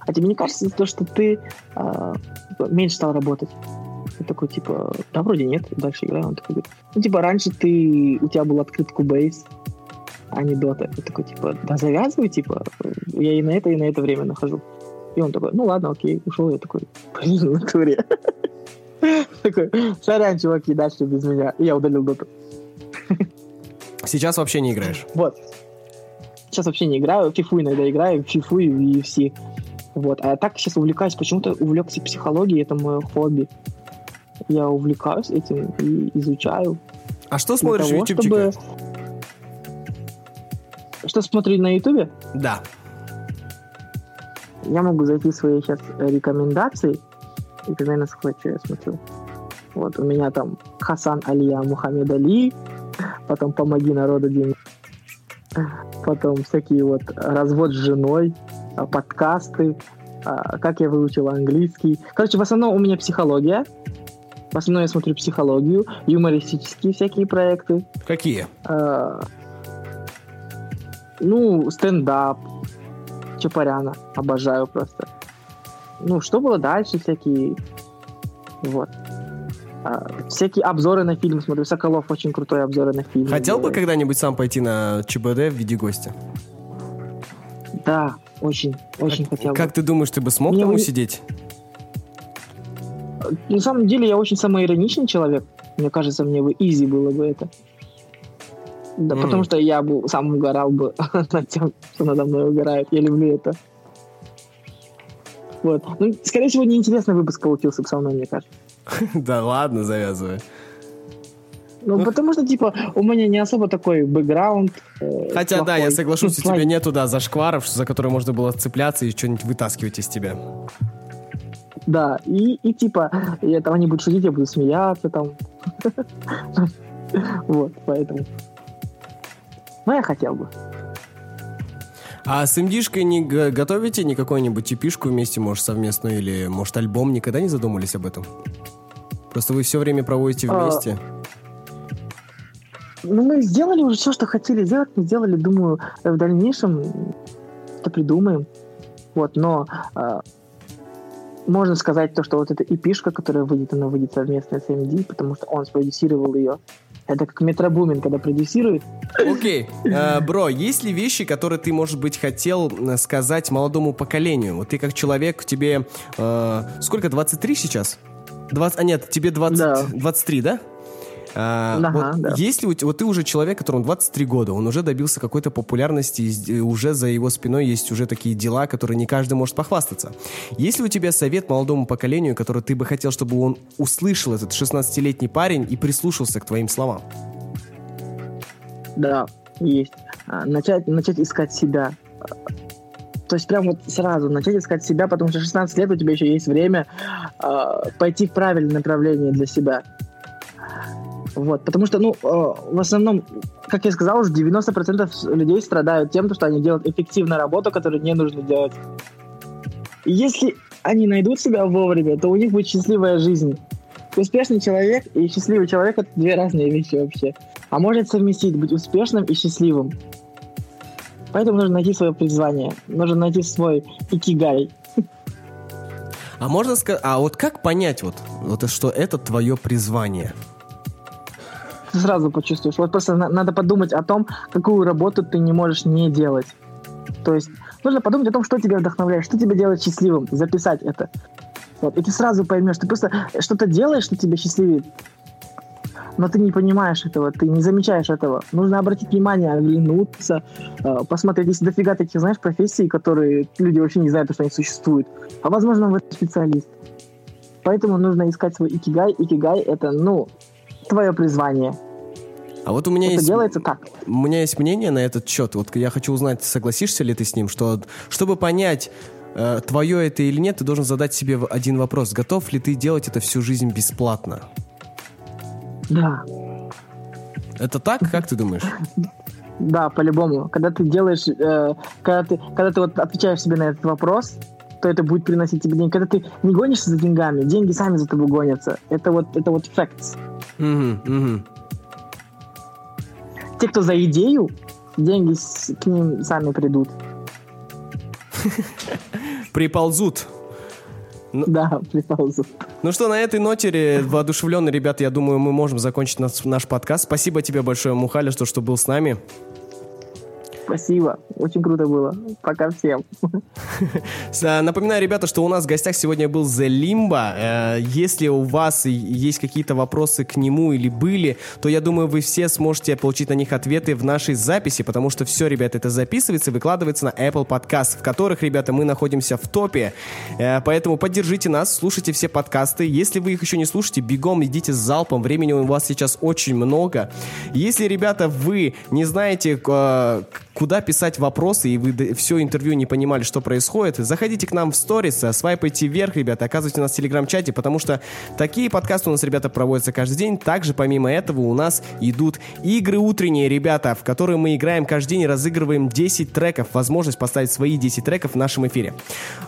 а тебе не кажется то, что ты меньше стал работать? Я такой, типа, да, вроде нет, дальше играю. Он такой говорит, типа, раньше у тебя был открыт Кубейс, а не дота. Я такой, типа, да завязывай, типа, я и на это время нахожу. И он такой, ну ладно, окей, ушел. Я такой, блин, в натуре. Такой, сорян, чуваки, дальше без меня. И я удалил доту. Сейчас вообще не играешь? Вот. Сейчас вообще не играю, в фифу иногда играю, в фифу и в UFC. Вот, а так сейчас увлекаюсь, почему-то увлекся психологией, это мое хобби. Я увлекаюсь этим и изучаю. А что смотришь в ютубчике? Что смотрю на Ютубе? Да. Я могу зайти в свои сейчас рекомендации. И ты, наверное, сколько я смотрю. Вот у меня там Хасан Алия, Мухаммед Али. Потом «Помоги народу», день. Потом всякие вот «Развод с женой», подкасты, «Как я выучил английский». Короче, в основном у меня психология. В основном я смотрю психологию, юмористические всякие проекты. Какие? Ну, стендап, Чапаряна, обожаю просто. Ну, что было дальше, всякие... Вот. Всякие обзоры на фильмы смотрю. Соколов очень крутой обзоры на фильмы. Хотел бы когда-нибудь сам пойти на ЧБД в виде гостя? Да, очень хотел бы. Как ты думаешь, ты бы смог там усидеть? На самом деле, я очень самоироничный человек. Мне кажется, мне бы изи было бы это. Да, потому что я бы сам угорал бы над тем, что надо мной угорает. Я люблю это. Вот. Ну, скорее всего, неинтересный выпуск получился бы со мной, мне кажется. Да ладно, завязывай. Ну, потому что, типа, у меня не особо такой бэкграунд. Хотя, да, я соглашусь, у тебя нету, да, зашкваров, за которые можно было отцепляться и что-нибудь вытаскивать из тебя. Да, и типа, там они будут шутить, я буду смеяться там. Вот, поэтому... Ну, я хотел бы. А с МДшкой не готовите ни какую-нибудь EP-шку вместе, может, совместную, или, может, альбом? Никогда не задумывались об этом? Просто вы все время проводите вместе. Ну, мы сделали уже все, что хотели сделать. Мы сделали, думаю, в дальнейшем это придумаем. Вот, но можно сказать то, что вот эта EP-шка, которая выйдет, она выйдет совместно с МД, потому что он спродюсировал ее. Это как Метробумин, когда продюсирует. Окей. Бро, есть ли вещи, которые ты, может быть, хотел сказать молодому поколению? Вот ты как человек, тебе... сколько, 23 сейчас? 20, а нет, тебе 20, да. 23, да? Да. Есть ли у тебя... Вот ты уже человек, которому 23 года, он уже добился какой-то популярности, и уже за его спиной есть уже такие дела, которые не каждый может похвастаться. Есть ли у тебя совет молодому поколению, который ты бы хотел, чтобы он услышал, этот 16-летний парень, и прислушался к твоим словам? Да, есть. Начать искать себя. То есть прям вот сразу начать искать себя, потому что 16 лет у тебя еще есть время пойти в правильное направление для себя. Вот, потому что, в основном, как я сказал, 90% людей страдают тем, что они делают эффективную работу, которую не нужно делать. И если они найдут себя вовремя, то у них будет счастливая жизнь. Успешный человек и счастливый человек — это две разные вещи вообще. А может совместить, быть успешным и счастливым. Поэтому нужно найти свое призвание, нужно найти свой икигай. А можно сказать, а вот как понять, что это твое призвание? Ты сразу почувствуешь. Вот просто надо подумать о том, какую работу ты не можешь не делать. То есть нужно подумать о том, что тебя вдохновляет, что тебя делает счастливым, записать это. Вот. И ты сразу поймешь, ты просто что-то делаешь, что тебя счастливит, но ты не понимаешь этого, ты не замечаешь этого. Нужно обратить внимание, оглянуться, посмотреть. Есть дофига таких, знаешь, профессий, которые люди вообще не знают, что они существуют. А возможно, вы специалист. Поэтому нужно искать свой икигай. Икигай — это, твое призвание. А вот у меня это делается так. У меня есть мнение на этот счет. Вот я хочу узнать, согласишься ли ты с ним, что чтобы понять, твое это или нет, ты должен задать себе один вопрос: готов ли ты делать это всю жизнь бесплатно? Да. Это так? Как ты думаешь? Да, по-любому. Когда ты делаешь, когда ты вот отвечаешь себе на этот вопрос, то это будет приносить тебе деньги. Когда ты не гонишься за деньгами, деньги сами за тобой гонятся. Это вот facts. Те, кто за идею, деньги к ним сами придут. Приползут. Да, приползут. Ну что, на этой ноте, воодушевленные ребята, я думаю, мы можем закончить наш подкаст. Спасибо тебе большое, Мухаля, что был с нами. Спасибо, очень круто было. Пока всем. Напоминаю, ребята, что у нас в гостях сегодня был The Limba. Если у вас есть какие-то вопросы к нему или были, то я думаю, вы все сможете получить на них ответы в нашей записи, потому что все, ребята, это записывается и выкладывается на Apple Podcast, в которых, ребята, мы находимся в топе. Поэтому поддержите нас, слушайте все подкасты. Если вы их еще не слушаете, бегом идите с залпом. Времени у вас сейчас очень много. Если, ребята, вы не знаете, куда писать вопросы, и вы все интервью не понимали, что происходит, заходите к нам в сторис, свайпайте вверх, ребята, оказывайте нас в телеграм-чате, потому что такие подкасты у нас, ребята, проводятся каждый день. Также, помимо этого, у нас идут игры утренние, ребята, в которые мы играем каждый день и разыгрываем 10 треков, возможность поставить свои 10 треков в нашем эфире.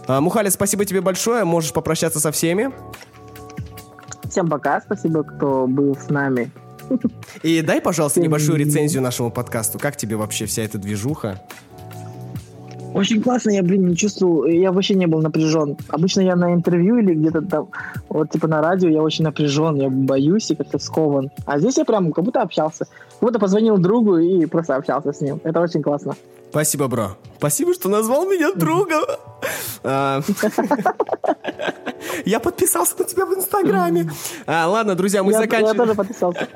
Мухаля, спасибо тебе большое, можешь попрощаться со всеми. Всем пока, спасибо, кто был с нами. И дай, пожалуйста, небольшую рецензию нашему подкасту. Как тебе вообще вся эта движуха? Очень классно, я, не чувствовал, я вообще не был напряжен. Обычно я на интервью или где-то там, вот типа на радио, я очень напряжен, я боюсь и как-то скован. А здесь я прям как будто общался. Как будто позвонил другу и просто общался с ним. Это очень классно. Спасибо, бро. Спасибо, что назвал меня другом. Я подписался на тебя в Инстаграме. Ладно, друзья, мы заканчиваем. Я тоже подписался.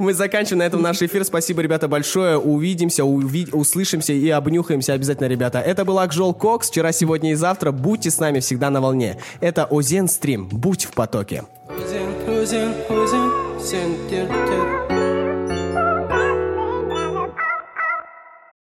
Мы заканчиваем на этом наш эфир. Спасибо, ребята, большое. Увидимся, услышимся и обнюхаемся обязательно, ребята. Это был Акжол Кокс. Вчера, сегодня и завтра. Будьте с нами всегда на волне. Это Озен Стрим. Будь в потоке.